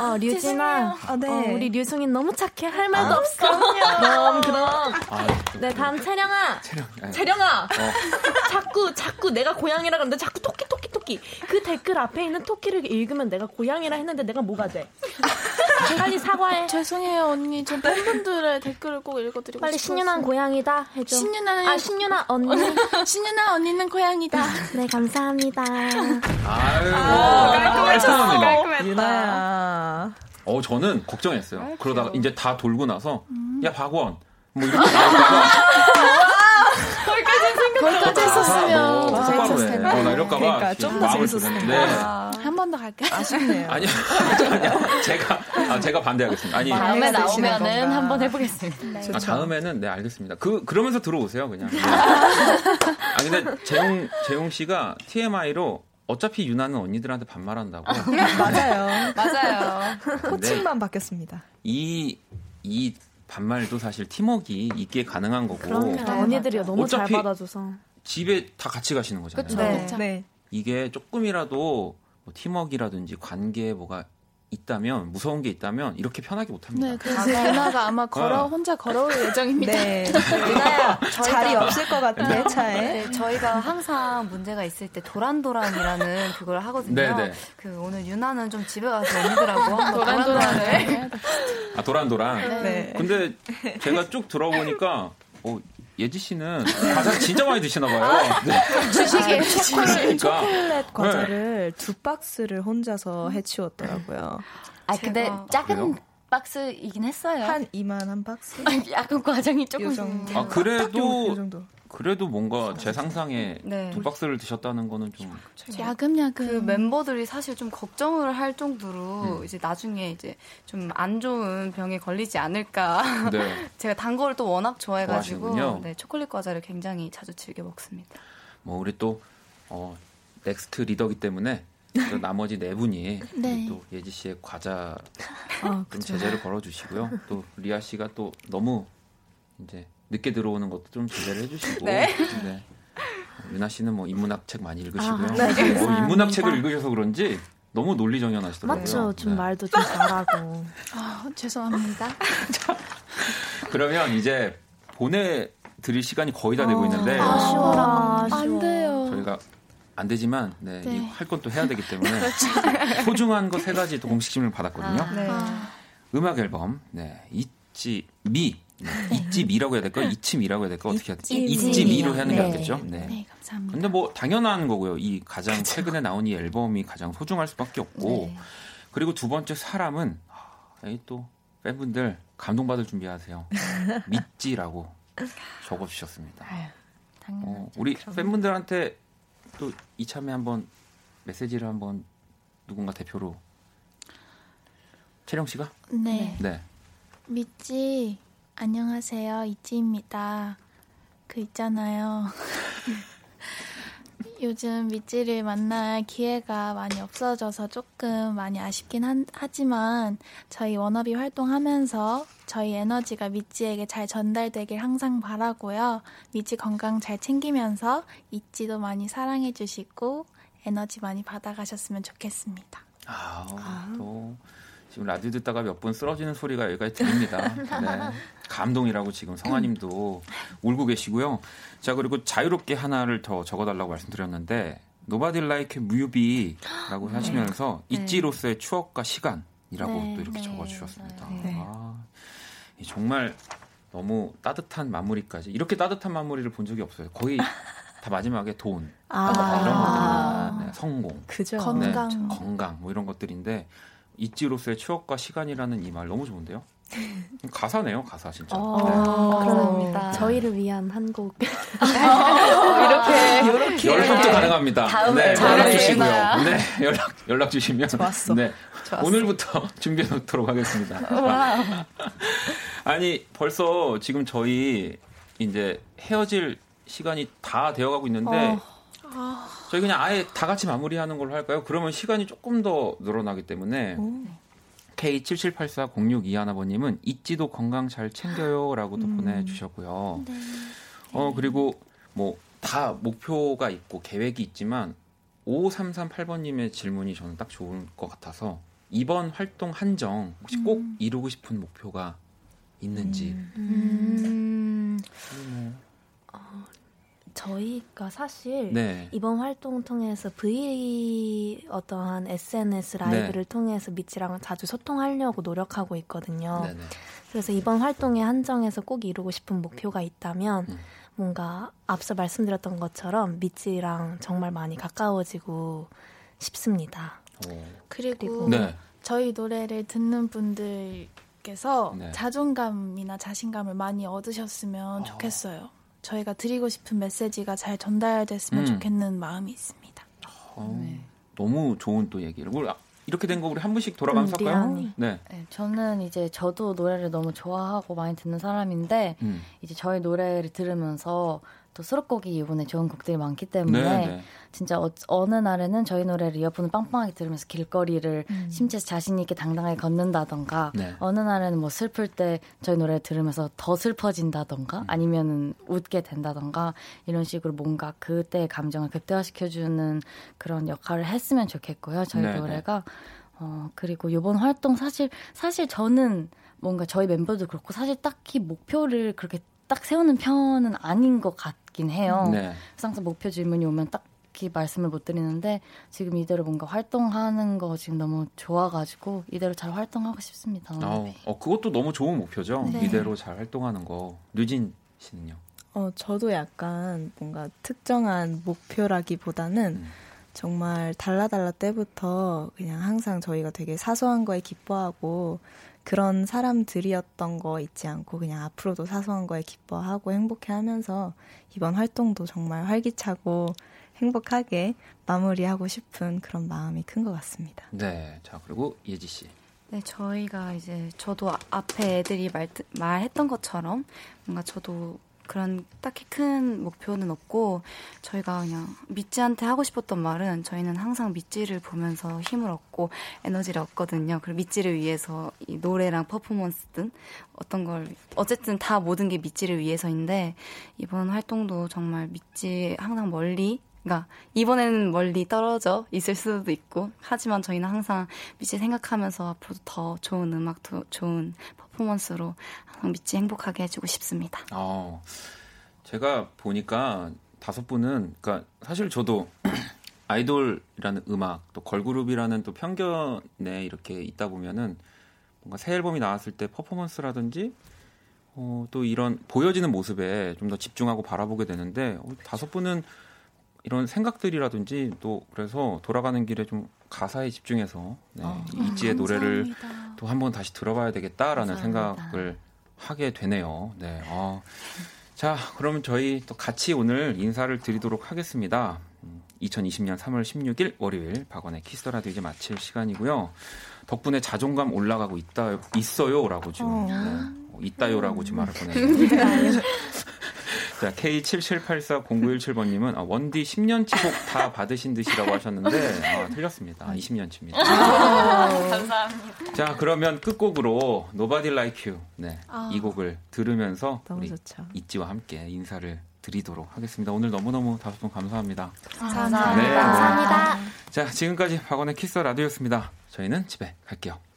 어, 류진아, 아, 네. 어, 우리 류승인 너무 착해. 할 말도 아, 없어. 그럼 그럼. 아, 네 다음 채령아. 채령. 채령아. 어. 자꾸 자꾸 내가 고양이라 그러는데 자꾸 토끼 토끼 토끼. 그 댓글 앞에 있는 토끼를 읽으면 내가 고양이라 했는데 내가 뭐가 돼? 빨리 사과해. 죄송해요 언니. 전 팬분들의 댓글을 꼭 읽어드리고 빨리 싶었어. 신윤한 고양이다 해줘. 신윤한 아 신윤한 언니. 신윤한 언니는 고양이다. 네 감사합니다. 아이고 아, 깔끔하셨어. 깔끔했다. 유나야. 어 저는 걱정했어요. 아이고. 그러다가 이제 다 돌고 나서 음. 야 박원 뭐 이렇게 나올까봐. 거기까지 생각도 못했었으면 더 재밌었을 텐데. 어, 나 이럴까봐 그러니까 좀 더 재밌었을 텐데. 한 번 더 갈까요? 아쉽네요. 아니요. 아니요. 제가 아, 제가 반대하겠습니다. 아니 다음에 나오면은 한 번 해보겠습니다. 네. 아, 다음에는 네 알겠습니다. 그 그러면서 들어오세요 그냥. 네. 아 근데 재용 재용 씨가 티엠아이로 어차피 유나는 언니들한테 반말한다고. 맞아요, 맞아요. 호칭만 바뀌었습니다. 이 이 반말도 사실 팀워크가 있기에 가능한 거고. 그럼요. 언니들이 너무 잘 받아줘서. 집에 다 같이 가시는 거잖아요. 그렇죠. 네. 네. 이게 조금이라도 뭐 팀워크라든지 관계에 뭐가 있다면 무서운 게 있다면 이렇게 편하게 못 합니다. 네, 그래서 유나가 아마 걸어 혼자 걸어올 예정입니다. 네, 유나야 자리 없을 것 같아 내 차에. 네, 저희가 항상 문제가 있을 때 도란도란이라는 그걸 하거든요. 네, 네. 그 오늘 유나는 좀 집에 가서 언니들하고 한번 도란도란을. 아 도란도란. 네. 근데 제가 쭉 들어보니까. 어, 예지 씨는 과자 진짜 많이 드시나 봐요. 주식에 초콜릿, 초콜릿 과자를 네. 두 박스를 혼자서 해치웠더라고요. 아 근데 작은 그래요? 박스이긴 했어요. 한 이만 한 박스. 약간 과정이 조금. 아 그래도. 그래도 뭔가 제 상상에 네. 두 박스를 드셨다는 거는 좀 야금야금 그 멤버들이 사실 좀 걱정을 할 정도로 음. 이제 나중에 이제 좀 안 좋은 병에 걸리지 않을까. 네. 제가 단 거를 또 워낙 좋아해가지고 네, 초콜릿 과자를 굉장히 자주 즐겨 먹습니다. 뭐 우리 또 어, 넥스트 리더기 때문에 또 나머지 네 분이 네. 또 예지 씨의 과자 어, 좀 제재를 걸어주시고요. 또 리아 씨가 또 너무 이제 늦게 들어오는 것도 좀 제재를 해주시고 네. 네. 유나 씨는 뭐 인문학 책 많이 읽으시고요. 아, 네. 어, 인문학 책을 읽으셔서 그런지 너무 논리정연하시더라고요. 맞죠. 좀 네. 말도 좀 잘하고. 아, 죄송합니다. 그러면 이제 보내드릴 시간이 거의 다 어, 되고 있는데 아쉬워라. 아, 아쉬워. 안 돼요. 저희가 안 되지만 네, 네. 할 건 또 해야 되기 때문에 소중한 거 세 가지 또 공식 질문을 받았거든요. 아, 네. 아. 음악 앨범 네, 있지 미 네. 이치미라고 해야 될까요? 이치미라고 해야 될까요? 어떻게 해야 될까요? 이치미로 하는 게 낫겠죠? 네. 네. 네, 감사합니다. 근데 뭐 당연한 거고요. 이 가장 그쵸? 최근에 나온 이 앨범이 가장 소중할 수밖에 없고 네. 그리고 두 번째 사람은 또 팬분들 감동받을 준비하세요. 믿지라고 적어주셨습니다. 아유, 어, 우리 그럼... 팬분들한테 또 이참에 한번 메시지를 한번 누군가 대표로 채령 씨가? 네. 네. 믿지. 안녕하세요. 이지입니다. 그 있잖아요. 요즘 미지를 만날 기회가 많이 없어져서 조금 많이 아쉽긴 한, 하지만 저희 워너비 활동하면서 저희 에너지가 미지에게 잘 전달되길 항상 바라고요. 미지 건강 잘 챙기면서 이지도 많이 사랑해 주시고 에너지 많이 받아가셨으면 좋겠습니다. 아우, 아, 또... 지금 라디오 듣다가 몇 번 쓰러지는 소리가 여기까지 들립니다. 네. 감동이라고 지금 성아님도 울고 계시고요. 자, 그리고 자유롭게 하나를 더 적어달라고 말씀드렸는데 Nobody Like You 뮤비라고 네. 하시면서 네. 있지로서의 추억과 시간이라고 네. 또 이렇게 네. 적어주셨습니다. 네. 아, 정말 너무 따뜻한 마무리까지 이렇게 따뜻한 마무리를 본 적이 없어요. 거의 다 마지막에 돈, 아~ 이런 것들, 네, 성공, 그죠. 건강, 네, 건강 뭐 이런 것들인데 있지로서의 추억과 시간이라는 이 말 너무 좋은데요? 가사네요, 가사 진짜. 어, 네. 그렇습니다. 저희를 위한 한 곡. 이렇게 이렇게 연락도 가능합니다. 네, 연락 주시고요. 네, 연락 연락 주시면. 좋았어. 네, 좋았어. 오늘부터 준비해 놓도록 하겠습니다. 아니 벌써 지금 저희 이제 헤어질 시간이 다 되어가고 있는데. 어. 저희 그냥 아예 다 같이 마무리하는 걸로 할까요? 그러면 시간이 조금 더 늘어나기 때문에 케이 칠칠팔사공육이일 번님은 있지도 건강 잘 챙겨요 라고도 음. 보내주셨고요. 네. 어 그리고 뭐 다 목표가 있고 계획이 있지만 오삼삼팔 번님의 질문이 저는 딱 좋은 것 같아서 이번 활동 한정 혹시 꼭 음. 이루고 싶은 목표가 있는지 음. 음. 저희가 사실 네. 이번 활동 통해서 브이 어떠한 에스엔에스 라이브를 네. 통해서 미치랑 자주 소통하려고 노력하고 있거든요. 네네. 그래서 이번 활동에 한정해서 꼭 이루고 싶은 목표가 있다면 음. 뭔가 앞서 말씀드렸던 것처럼 미치랑 정말 많이 가까워지고 싶습니다. 오. 그리고 네. 저희 노래를 듣는 분들께서 네. 자존감이나 자신감을 많이 얻으셨으면 오. 좋겠어요. 저희가 드리고 싶은 메시지가 잘 전달됐으면 음. 좋겠는 마음이 있습니다. 어, 네. 너무 좋은 또 얘기를. 우리 이렇게 된 거 우리 한 분씩 돌아가면서 음, 할까요? 네. 네. 저는 이제 저도 노래를 너무 좋아하고 많이 듣는 사람인데 음. 이제 저희 노래를 들으면서 또 수록곡이 이번에 좋은 곡들이 많기 때문에 네네. 진짜 어, 어느 날에는 저희 노래를 이어폰을 빵빵하게 들으면서 길거리를 음. 심지어서 자신 있게 당당하게 걷는다던가 네. 어느 날에는 뭐 슬플 때 저희 노래를 들으면서 더 슬퍼진다던가 음. 아니면 웃게 된다던가 이런 식으로 뭔가 그때의 감정을 극대화시켜주는 그런 역할을 했으면 좋겠고요. 저희 네네. 노래가 어, 그리고 이번 활동 사실 사실 저는 뭔가 저희 멤버도 그렇고 사실 딱히 목표를 그렇게 딱 세우는 편은 아닌 것 같긴 해요. 네. 그래서 항상 목표 질문이 오면 딱히 말씀을 못 드리는데 지금 이대로 뭔가 활동하는 거 지금 너무 좋아가지고 이대로 잘 활동하고 싶습니다. 어, 어, 그것도 너무 좋은 목표죠. 네. 이대로 잘 활동하는 거. 류진 씨는요? 어, 저도 약간 뭔가 특정한 목표라기보다는 음. 정말 달라달라 때부터 그냥 항상 저희가 되게 사소한 거에 기뻐하고 그런 사람들이었던 거 잊지 않고 그냥 앞으로도 사소한 거에 기뻐하고 행복해하면서 이번 활동도 정말 활기차고 행복하게 마무리하고 싶은 그런 마음이 큰 것 같습니다. 네, 자 그리고 예지 씨. 네, 저희가 이제 저도 앞에 애들이 말, 말했던 것처럼 뭔가 저도 그런 딱히 큰 목표는 없고 저희가 그냥 미찌한테 하고 싶었던 말은 저희는 항상 미찌를 보면서 힘을 얻고 에너지를 얻거든요. 그리고 미찌를 위해서 이 노래랑 퍼포먼스든 어떤 걸 어쨌든 다 모든 게 미찌를 위해서인데 이번 활동도 정말 미찌 항상 멀리 그러니까 이번에는 멀리 떨어져 있을 수도 있고 하지만 저희는 항상 미찌 생각하면서 앞으로도 더 좋은 음악, 더 좋은 퍼포먼스로 항상 미찌 행복하게 해주고 싶습니다. 어, 제가 보니까 다섯 분은 그러니까 사실 저도 아이돌이라는 음악, 또 걸그룹이라는 또 편견에 이렇게 있다 보면은 뭔가 새 앨범이 나왔을 때 퍼포먼스라든지 어, 또 이런 보여지는 모습에 좀 더 집중하고 바라보게 되는데 어, 다섯 분은 이런 생각들이라든지 또 그래서 돌아가는 길에 좀 가사에 집중해서 네, 어, 이지의 노래를 또 한 번 다시 들어봐야 되겠다라는 감사합니다. 생각을 하게 되네요. 네, 어. 자, 그러면 저희 또 같이 오늘 인사를 드리도록 하겠습니다. 이천이십년 삼월 십육일 월요일 박원의 키스더라디오 이제 마칠 시간이고요. 덕분에 자존감 올라가고 있다, 있어요라고 지금 어. 네, 있다요라고 지금 말을 보내요. 자, 케이 칠칠팔사공구일칠번님은 아, 원디 십년치 곡 다 받으신 듯이라고 하셨는데 아, 틀렸습니다. 이십년치입니다. 아, 감사합니다. 자, 그러면 끝곡으로 Nobody Like You 네, 아, 이 곡을 들으면서 우리 좋죠. 있지와 함께 인사를 드리도록 하겠습니다. 오늘 너무너무 다섯 분 감사합니다. 감사합니다. 네, 감사합니다. 네. 자, 지금까지 박원의 키스 라디오였습니다. 저희는 집에 갈게요.